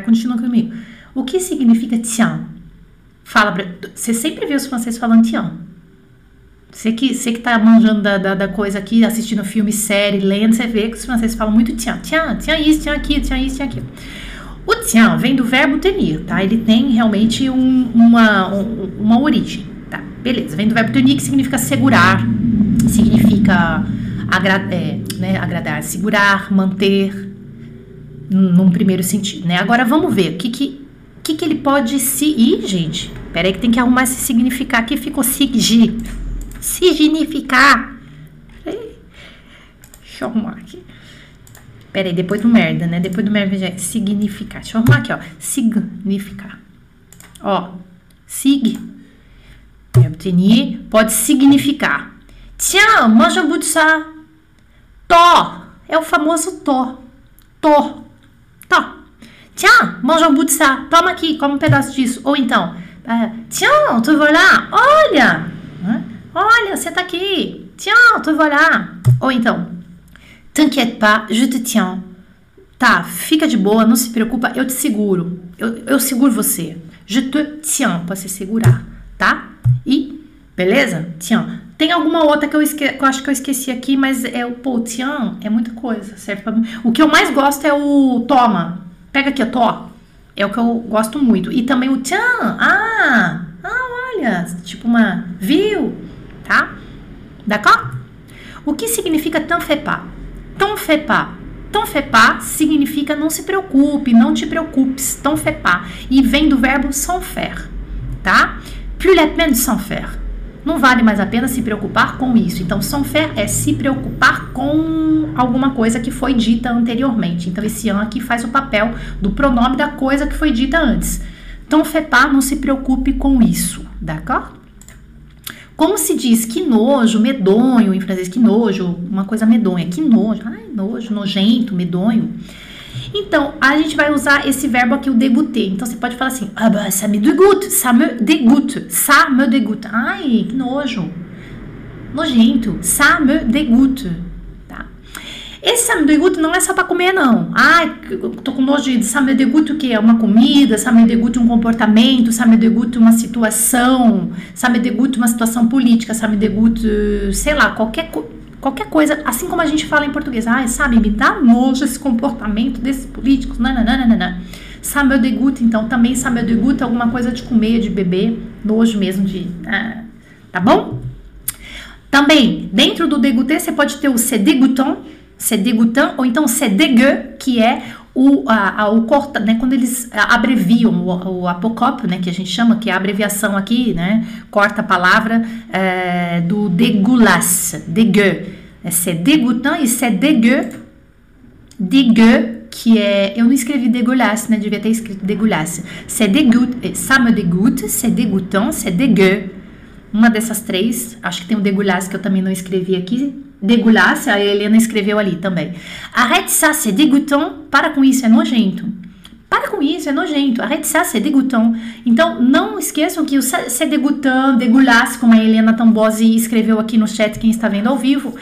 continuar comigo. O que significa tiens? Fala pra... Você sempre vê os franceses falando tiens. Você que tá manjando da coisa aqui, assistindo filme, série, lendo, você vê que os franceses falam muito tiens. Tiens, tiens isso, tiens aquilo, tiens isso, tiens aquilo. O tiens vem do verbo tenir, tá? Ele tem realmente uma origem. Tá, beleza, vem do verbo tenir, que significa segurar, significa agradar, segurar, manter, num primeiro sentido, né? Agora vamos ver o que ele pode se... Ih, gente, peraí que tem que arrumar esse significar aqui, ficou significar. Peraí. Deixa eu arrumar aqui. Peraí, depois do merda, né? Depois do merda, já significar. Deixa eu arrumar aqui, ó. Significar. Ó, obtenir pode significar. Tiens, mange un bout de ça. Tó. É o famoso tó. Tó. Tó. Tiens, mange un bout de ça. Toma aqui, come um pedaço disso. Ou então, tiens, te voilà. Olha. Olha, você tá aqui. Tiens, te voilà. Ou então, T'inquiète pas, je te tiens. Tá, fica de boa, não se preocupa, eu te seguro. Eu seguro você. Je te tiens, pra se segurar, tá? E, beleza? Tiens. Tem alguma outra que eu acho que eu esqueci aqui, mas é o pô, tiens, é muita coisa. Serve pra... O que eu mais gosto é o toma. Pega aqui, tó. É o que eu gosto muito. E também o tchan. Olha. Tipo uma... Viu? Tá? D'accord? O que significa t'en fais pas? T'en fais pas. T'en fais pas significa não se preocupe, não te preocupes. T'en fais pas. E vem do verbo sans faire. Tá? Plus la peine de sans faire. Não vale mais a pena se preocupar com isso. Então, sans faire é se preocupar com alguma coisa que foi dita anteriormente. Então, esse an aqui faz o papel do pronome da coisa que foi dita antes. T'en fais pas, não se preocupe com isso. D'accord? Como se diz que nojo, medonho, em francês, que nojo, uma coisa medonha, que nojo, ai, nojo, nojento, medonho. Então, a gente vai usar esse verbo aqui, o dégoûter. Então, você pode falar assim, ah, bah, ça me dégoûte, ça me dégoûte, ça me dégoûte. Ai, que nojo. Nojento, ça me dégoûte. Tá? Esse ça me dégoûte não é só pra comer, não. Ai, tô com nojo de ça me dégoûte o quê? Uma comida, ça me dégoûte um comportamento, ça me dégoûte uma situação, ça me dégoûte uma situação política, ça me dégoûte, sei lá, qualquer coisa. Qualquer coisa, assim como a gente fala em português. Ai, sabe, me dá nojo esse comportamento desses políticos. Nananana. Ça me dégoûte, então, também ça me dégoûte alguma coisa de comer, de beber. Nojo mesmo de... Ah, tá bom? Também, dentro do dégoûter, você pode ter o c'est dégoûtant, ou então c'est dégueu, que é o corta, né, quando eles abreviam o apocope, né, que a gente chama, que é a abreviação aqui, né, corta a palavra do dégueulasse, dégueu, c'est dégoûtant e c'est dégueu, dégueu, que é, eu não escrevi dégueulasse, né, devia ter escrito dégueulasse, c'est dégoûte, ça me dégoûte, c'est dégoûtant, c'est dégueu, uma dessas três, acho que tem um dégueulasse que eu também não escrevi aqui, dégueulasse, a Helena escreveu ali também. Arrête ça, c'est dégoûtant. Para com isso, é nojento. Para com isso, é nojento. Arrête ça, c'est dégoûtant. Então, não esqueçam que o c'est dégoûtant, dégueulasse, como a Helena Tambosi escreveu aqui no chat, quem está vendo ao vivo,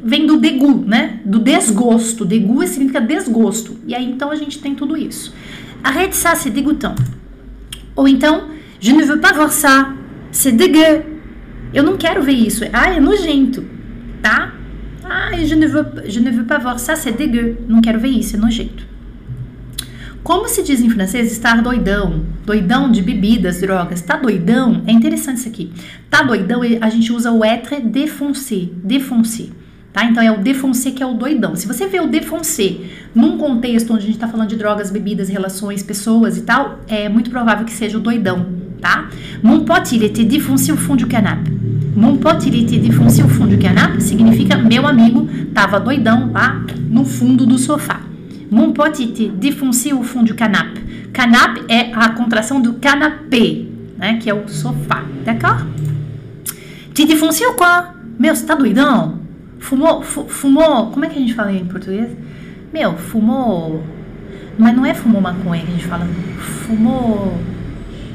vem do dégoût, né? Do desgosto. Dégoût significa desgosto. E aí, então, a gente tem tudo isso. Arrête ça, c'est dégoûtant. Ou então, je ne veux pas voir ça, c'est dégueu. Eu não quero ver isso. Ah, é nojento, tá? Ah, je ne veux pas voir ça, c'est dégueu. Não quero ver isso, é nojento. Como se diz em francês, estar doidão. Doidão de bebidas, drogas. Tá doidão? É interessante isso aqui. Tá doidão, a gente usa o être défoncé. Défoncé, tá? Então, é o défoncé que é o doidão. Se você vê o défoncé num contexto onde a gente tá falando de drogas, bebidas, relações, pessoas e tal, é muito provável que seja o doidão. Tá? Mon pote, il était défoncé au fond du canapé. Mon pote, il était défoncé au fond du canapé significa meu amigo tava doidão lá no fundo do sofá. Mon pote était défoncé au fond du canapé. Canapé é a contração do canapé, né? Que é o sofá, d'accord? T'es défoncé ou quoi? Meu, você tá doidão? Fumou, fumou, como é que a gente fala em português? Meu, fumou, mas não é fumou maconha que a gente fala, fumou...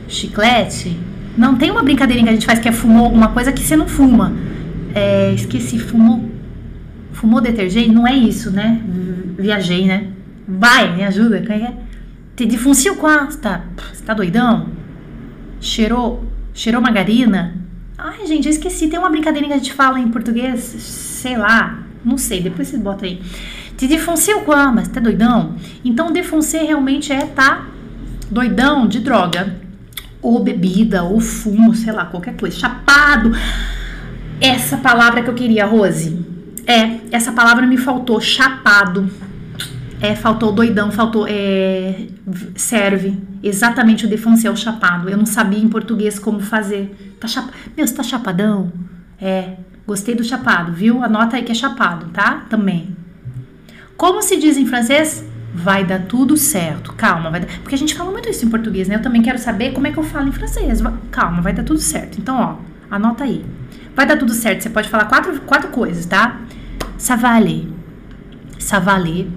Chiclete? Não, tem uma brincadeirinha que a gente faz que é fumou alguma coisa que você não fuma. É, esqueci, fumou. Fumou detergente? Não é isso, né? Viajei, né? Vai, me ajuda. Te difunciu quase. Você tá doidão? Cheirou margarina? Ai, gente, eu esqueci. Tem uma brincadeirinha que a gente fala em português, sei lá. Não sei, depois vocês botam aí. Te difunciu quase, mas tá doidão? Então, defuncer realmente é tá doidão de droga. Ou bebida, ou fumo, sei lá, qualquer coisa. Chapado. Essa palavra que eu queria, Rose. É, essa palavra me faltou. Chapado. É, faltou doidão, faltou... É, serve. Exatamente o défoncé, o chapado. Eu não sabia em português como fazer. Tá chapado. Meu, você tá chapadão? É, gostei do chapado, viu? Anota aí que é chapado, tá? Também. Como se diz em francês... Vai dar tudo certo. Calma, vai dar... Porque a gente fala muito isso em português, né? Eu também quero saber como é que eu falo em francês. Calma, vai dar tudo certo. Então, ó, anota aí. Vai dar tudo certo. Você pode falar quatro coisas, tá? Ça va aller. Ça va aller.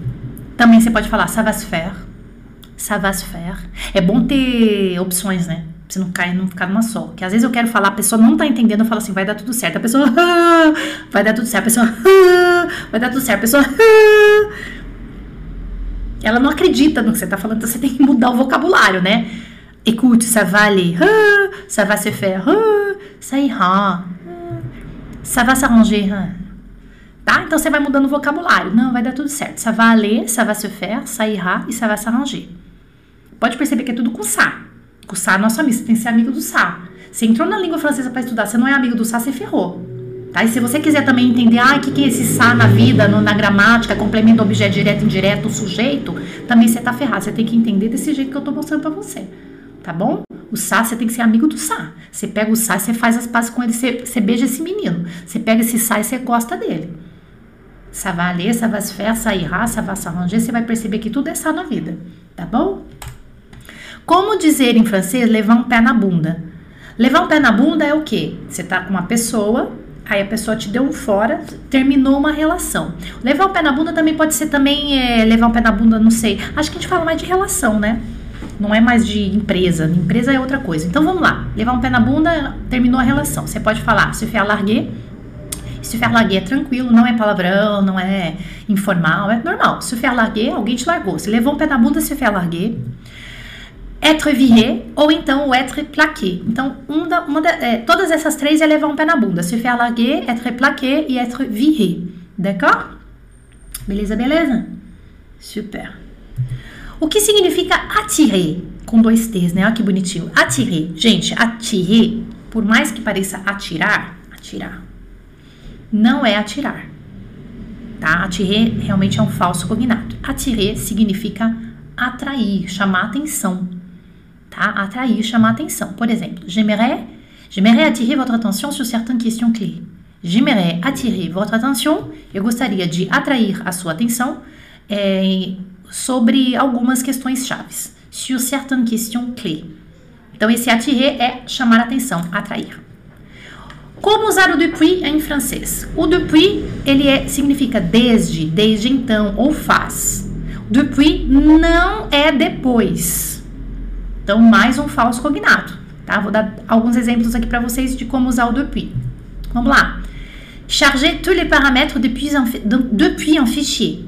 Também você pode falar ça va se faire. Ça va se faire. É bom ter opções, né? Pra você não ficar numa só. Porque às vezes eu quero falar, a pessoa não tá entendendo, eu falo assim, vai dar tudo certo. A pessoa, ah, vai dar tudo certo. A pessoa, ah, vai dar tudo certo. A pessoa... ela não acredita no que você tá falando, então você tem que mudar o vocabulário, né? Écoute, ça va aller, ça va se faire, ça ira, ça va s'arranger, tá? Então você vai mudando o vocabulário. Não, vai dar tudo certo. Ça va aller, ça va se faire, ça ira e ça va s'arranger. Pode perceber que é tudo com sa. Com sa é nosso amigo, você tem que ser amigo do sa. Você entrou na língua francesa para estudar, você não é amigo do sa, você ferrou. Tá? E se você quiser também entender o que é esse sa na vida, na gramática, complemento, objeto, direto, indireto, sujeito, também você tá ferrado, você tem que entender desse jeito que eu tô mostrando para você, tá bom? O sa, você tem que ser amigo do sa. Você pega o sa e você faz as pazes com ele, você beija esse menino. Você pega esse sa e você gosta dele. Ça va aller, ça va se faire, ça ira, ça va s'arranger, você vai perceber que tudo é sa na vida, tá bom? Como dizer em francês levar um pé na bunda? Levar um pé na bunda é o quê? Você tá com uma pessoa... aí a pessoa te deu um fora, terminou uma relação. Levar o pé na bunda também pode ser também levar o pé na bunda, não sei. Acho que a gente fala mais de relação, né? Não é mais de empresa. Empresa é outra coisa. Então vamos lá. Levar um pé na bunda, terminou a relação. Você pode falar, se faire larguer. Se faire larguer é tranquilo, não é palavrão, não é informal, é normal. Se faire larguer, alguém te largou. Se levou um pé na bunda, se faire larguer. Être viré, ou então o être plaqué. Então, todas essas três é levar um pé na bunda. Se faire larguer, être plaqué e être viré. D'accord? Beleza, beleza? Super. O que significa attirer? Com dois T's, né? Olha que bonitinho. Attirer. Gente, attirer, por mais que pareça atirar, não é atirar. Tá? Attirer realmente é um falso cognato. Attirer significa atrair, chamar atenção. Tá? Atrair, chamar atenção. Por exemplo, j'aimerais attirer votre attention sur certaines questions clés. J'aimerais attirer votre attention, eu gostaria de atrair a sua atenção sobre algumas questões chaves. Sur certaines questions clés. Então, esse attirer é chamar atenção, atrair. Como usar o depuis em francês? O depuis, ele significa desde então, ou faz. Depuis não é depois. Então, mais um falso cognato, tá? Vou dar alguns exemplos aqui para vocês de como usar o depuis. Vamos lá. Charger tous les paramètres depuis un fichier.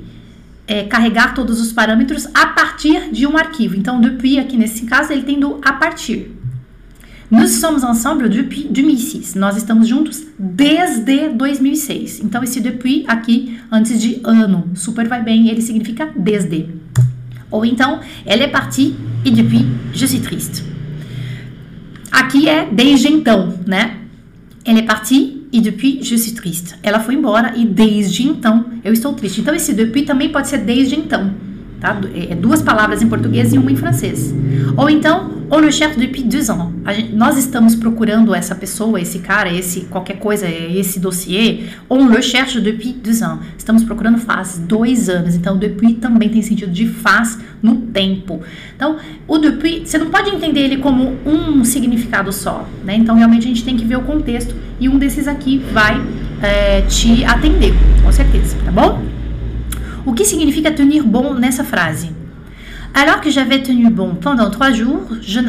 Carregar todos os parâmetros a partir de um arquivo. Então, depuis, aqui nesse caso, ele tem do a partir. Nous sommes ensemble depuis 2006. Nós estamos juntos desde 2006. Então, esse depuis aqui, antes de ano, super vai bem, ele significa desde. Ou então, elle est partie et depuis, je suis triste. Aqui é desde então, né? Elle est partie et depuis, je suis triste. Ela foi embora e desde então eu estou triste. Então, esse depuis também pode ser desde então, tá? É duas palavras em português e uma em francês. Ou então, on le cherche depuis 2 ans. Nós estamos procurando essa pessoa, esse cara, esse qualquer coisa, esse dossiê. On le cherche depuis 2 ans. Estamos procurando faz 2 anos. Então, depuis também tem sentido de faz no tempo. Então, o depuis, você não pode entender ele como um significado só, né? Então, realmente a gente tem que ver o contexto e um desses aqui vai te atender, com certeza, tá bom? O que significa tenir bon nessa frase? Alors que j'avais tenu bon pendant 3 jours, je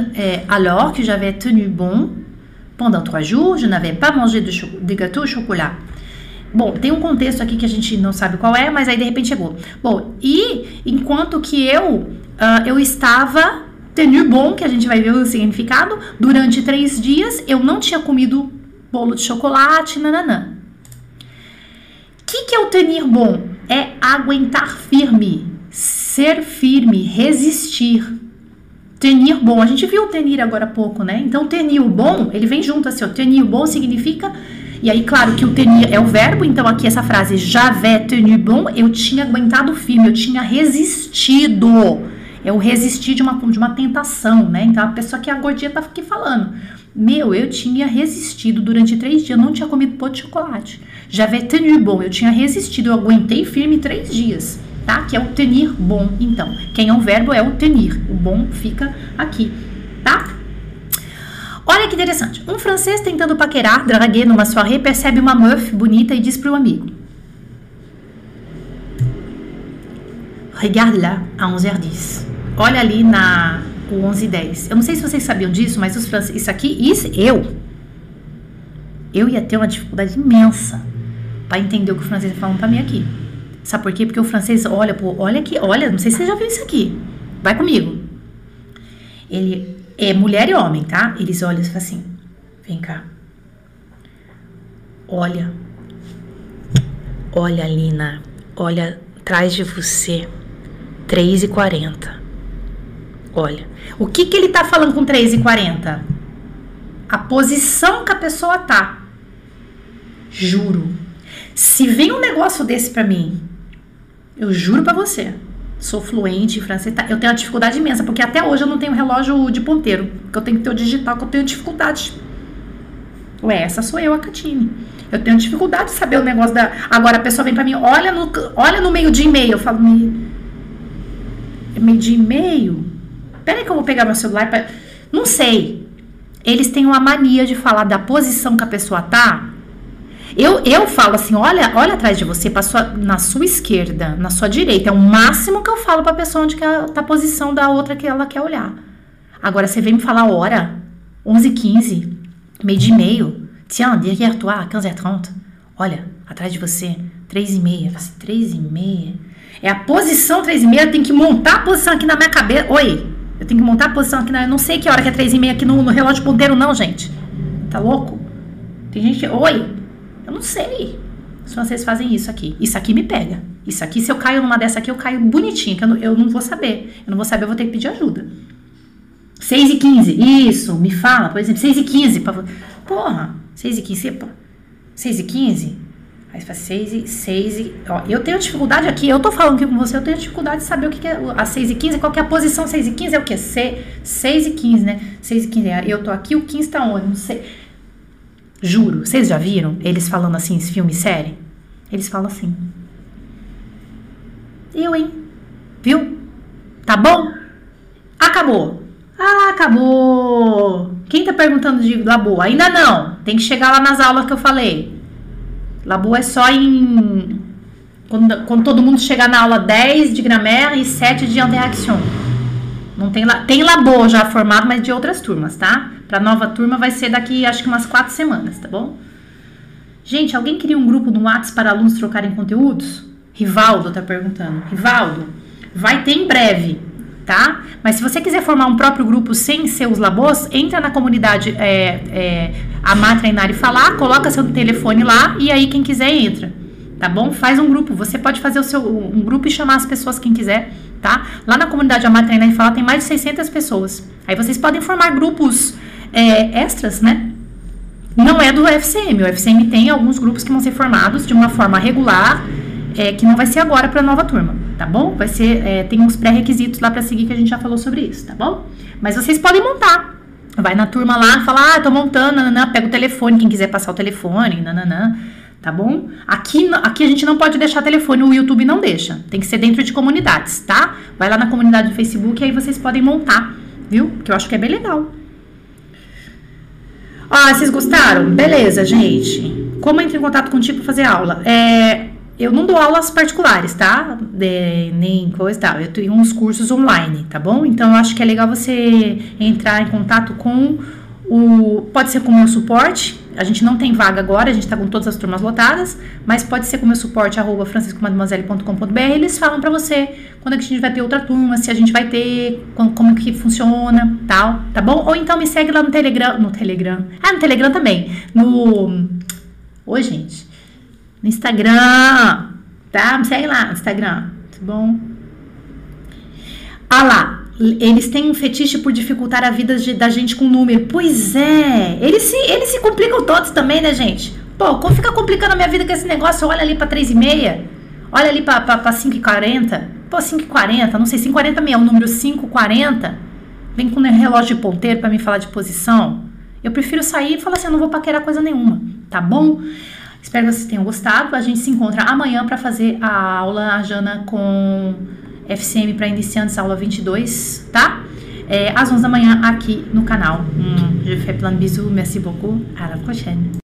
n'avais pas mangé de gâteau au chocolat. Bom, tem um contexto aqui que a gente não sabe qual é, mas aí de repente chegou. Bom, e enquanto que eu estava tenu bon, que a gente vai ver o significado, durante 3 dias eu não tinha comido bolo de chocolate, nananã. O que é o tenir bon? É aguentar firme. Ser firme, resistir. Tenir bon, a gente viu o tenir agora há pouco, né? Então, tenir o bon, ele vem junto assim, ó. Tenir o bon significa... E aí, claro que o tenir é o verbo, então aqui essa frase, j'avais tenu bon, eu tinha aguentado firme, eu tinha resistido. É o resistir de uma tentação, né? Então, a pessoa que é a gordinha tá aqui falando. Meu, eu tinha resistido durante 3 dias, eu não tinha comido pão de chocolate. J'avais tenu bon, eu tinha resistido, eu aguentei firme 3 dias. Tá? Que é o tenir bon, então. Quem é o verbo é o tenir. O bon fica aqui, tá? Olha que interessante. Um francês tentando paquerar, draguer numa soirée, percebe uma meuf bonita e diz pro amigo. Regarde lá, à 11h10. Olha ali na 11h10. Eu não sei se vocês sabiam disso, mas os franceses... Isso aqui, eu ia ter uma dificuldade imensa para entender o que o francês tá falando para mim aqui. Sabe por quê? Porque o francês olha, pô, olha aqui, olha, não sei se você já viu isso aqui. Vai comigo. Ele é mulher e homem, tá? Eles olham e falam assim, vem cá. Olha. Olha, Lina, olha atrás de você. 3h40. Olha. O que que ele tá falando com 3h40? A posição que a pessoa tá. Juro. Se vem um negócio desse pra mim, eu juro pra você, sou fluente em francês, eu tenho uma dificuldade imensa, porque até hoje eu não tenho relógio de ponteiro, porque eu tenho que ter o digital, que eu tenho dificuldade. Ué, essa sou eu, a Catine. Eu tenho dificuldade de saber o negócio da... Agora a pessoa vem pra mim, olha no meio-dia e meio, eu falo, meio-dia e meio? Peraí que eu vou pegar meu celular pra... Não sei. Eles têm uma mania de falar da posição que a pessoa tá. Eu falo assim, olha atrás de você, na sua esquerda, na sua direita. É o máximo que eu falo pra pessoa onde que tá a posição da outra que ela quer olhar. Agora, você vem me falar a hora, 11h15, meio-dia e meio. Tiens, derrière toi, 15h30. Olha, atrás de você, 3h30. 3h30? É a posição 3h30, eu tenho que montar a posição aqui na minha cabeça. Oi, eu tenho que montar a posição aqui na... Eu não sei que hora que é 3h30 aqui no relógio ponteiro não, gente. Tá louco? Tem gente que... Oi! Eu não sei. Os franceses fazem isso aqui. Isso aqui me pega. Isso aqui, se eu caio numa dessa aqui, eu caio bonitinho, que eu não vou saber. Eu não vou saber, eu vou ter que pedir ajuda. 6h15. Isso, me fala. Por exemplo, 6h15. Porra, 6h15. 6h15? Aí você fala 6h. Ó, eu tenho dificuldade aqui. Eu tô falando aqui com você, eu tenho dificuldade de saber o que é a 6h15. Qual que é a posição 6h15? É o quê? 6h15, né? 6h15. Eu tô aqui, o 15 tá onde? Não sei. Juro, vocês já viram eles falando assim, esse filme e série? Eles falam assim. Eu, hein? Viu? Tá bom? Acabou. Ah, acabou. Quem tá perguntando de Labu? Ainda não. Tem que chegar lá nas aulas que eu falei. Labu é só em... Quando todo mundo chegar na aula 10 de grammaire e 7 de interaction. Não tem lá. Tem Labu já formado, mas de outras turmas, tá? Pra nova turma vai ser daqui, acho que umas 4 semanas, tá bom? Gente, alguém queria um grupo no WhatsApp para alunos trocarem conteúdos? Rivaldo tá perguntando. Rivaldo, vai ter em breve, tá? Mas se você quiser formar um próprio grupo sem seus labos, entra na comunidade Amatreinar e Falar, coloca seu telefone lá e aí quem quiser entra, tá bom? Faz um grupo, você pode fazer um grupo e chamar as pessoas quem quiser, tá? Lá na comunidade Amatreinar e Falar tem mais de 600 pessoas. Aí vocês podem formar grupos... extras, né? Não é do FCM. O FCM tem alguns grupos que vão ser formados de uma forma regular, que não vai ser agora para a nova turma, tá bom? Vai ser, tem uns pré-requisitos lá para seguir que a gente já falou sobre isso, tá bom? Mas vocês podem montar. Vai na turma lá, fala, tô montando, nananã, pega o telefone, quem quiser passar o telefone, nananã, tá bom? Aqui a gente não pode deixar telefone, o YouTube não deixa. Tem que ser dentro de comunidades, tá? Vai lá na comunidade do Facebook e aí vocês podem montar, viu? Que eu acho que é bem legal. Ah, vocês gostaram? Beleza, gente. Como entrar em contato contigo para fazer aula? Eu não dou aulas particulares, tá? Nem coisa tal. Eu tenho uns cursos online, tá bom? Então, eu acho que é legal você entrar em contato com o... Pode ser com o meu suporte. A gente não tem vaga agora, a gente tá com todas as turmas lotadas. Mas pode ser com o meu suporte, @franciscomademoiselle.com.br. Eles falam para você quando é que a gente vai ter outra turma, se a gente vai ter, como que funciona, tal, tá bom? Ou então me segue lá no Telegram, no Telegram também, oi, gente, no Instagram, tá? Me segue lá no Instagram, tá bom? Ah lá, eles têm um fetiche por dificultar a vida da gente com número, pois é, eles se complicam todos também, né, gente? Pô, como fica complicando a minha vida com esse negócio, olha ali pra 3h30, olha ali pra 5h40, pô, 5h40, não sei, 5h40 é o número 5h40, vem com relógio de ponteiro pra me falar de posição, eu prefiro sair e falar assim, eu não vou paquerar coisa nenhuma, tá bom? Espero que vocês tenham gostado, a gente se encontra amanhã pra fazer a aula, a Jana com FCM pra iniciantes, aula 22, tá? Às 11 da manhã aqui no canal. Je fais plein de bisous, merci beaucoup, à la prochaine.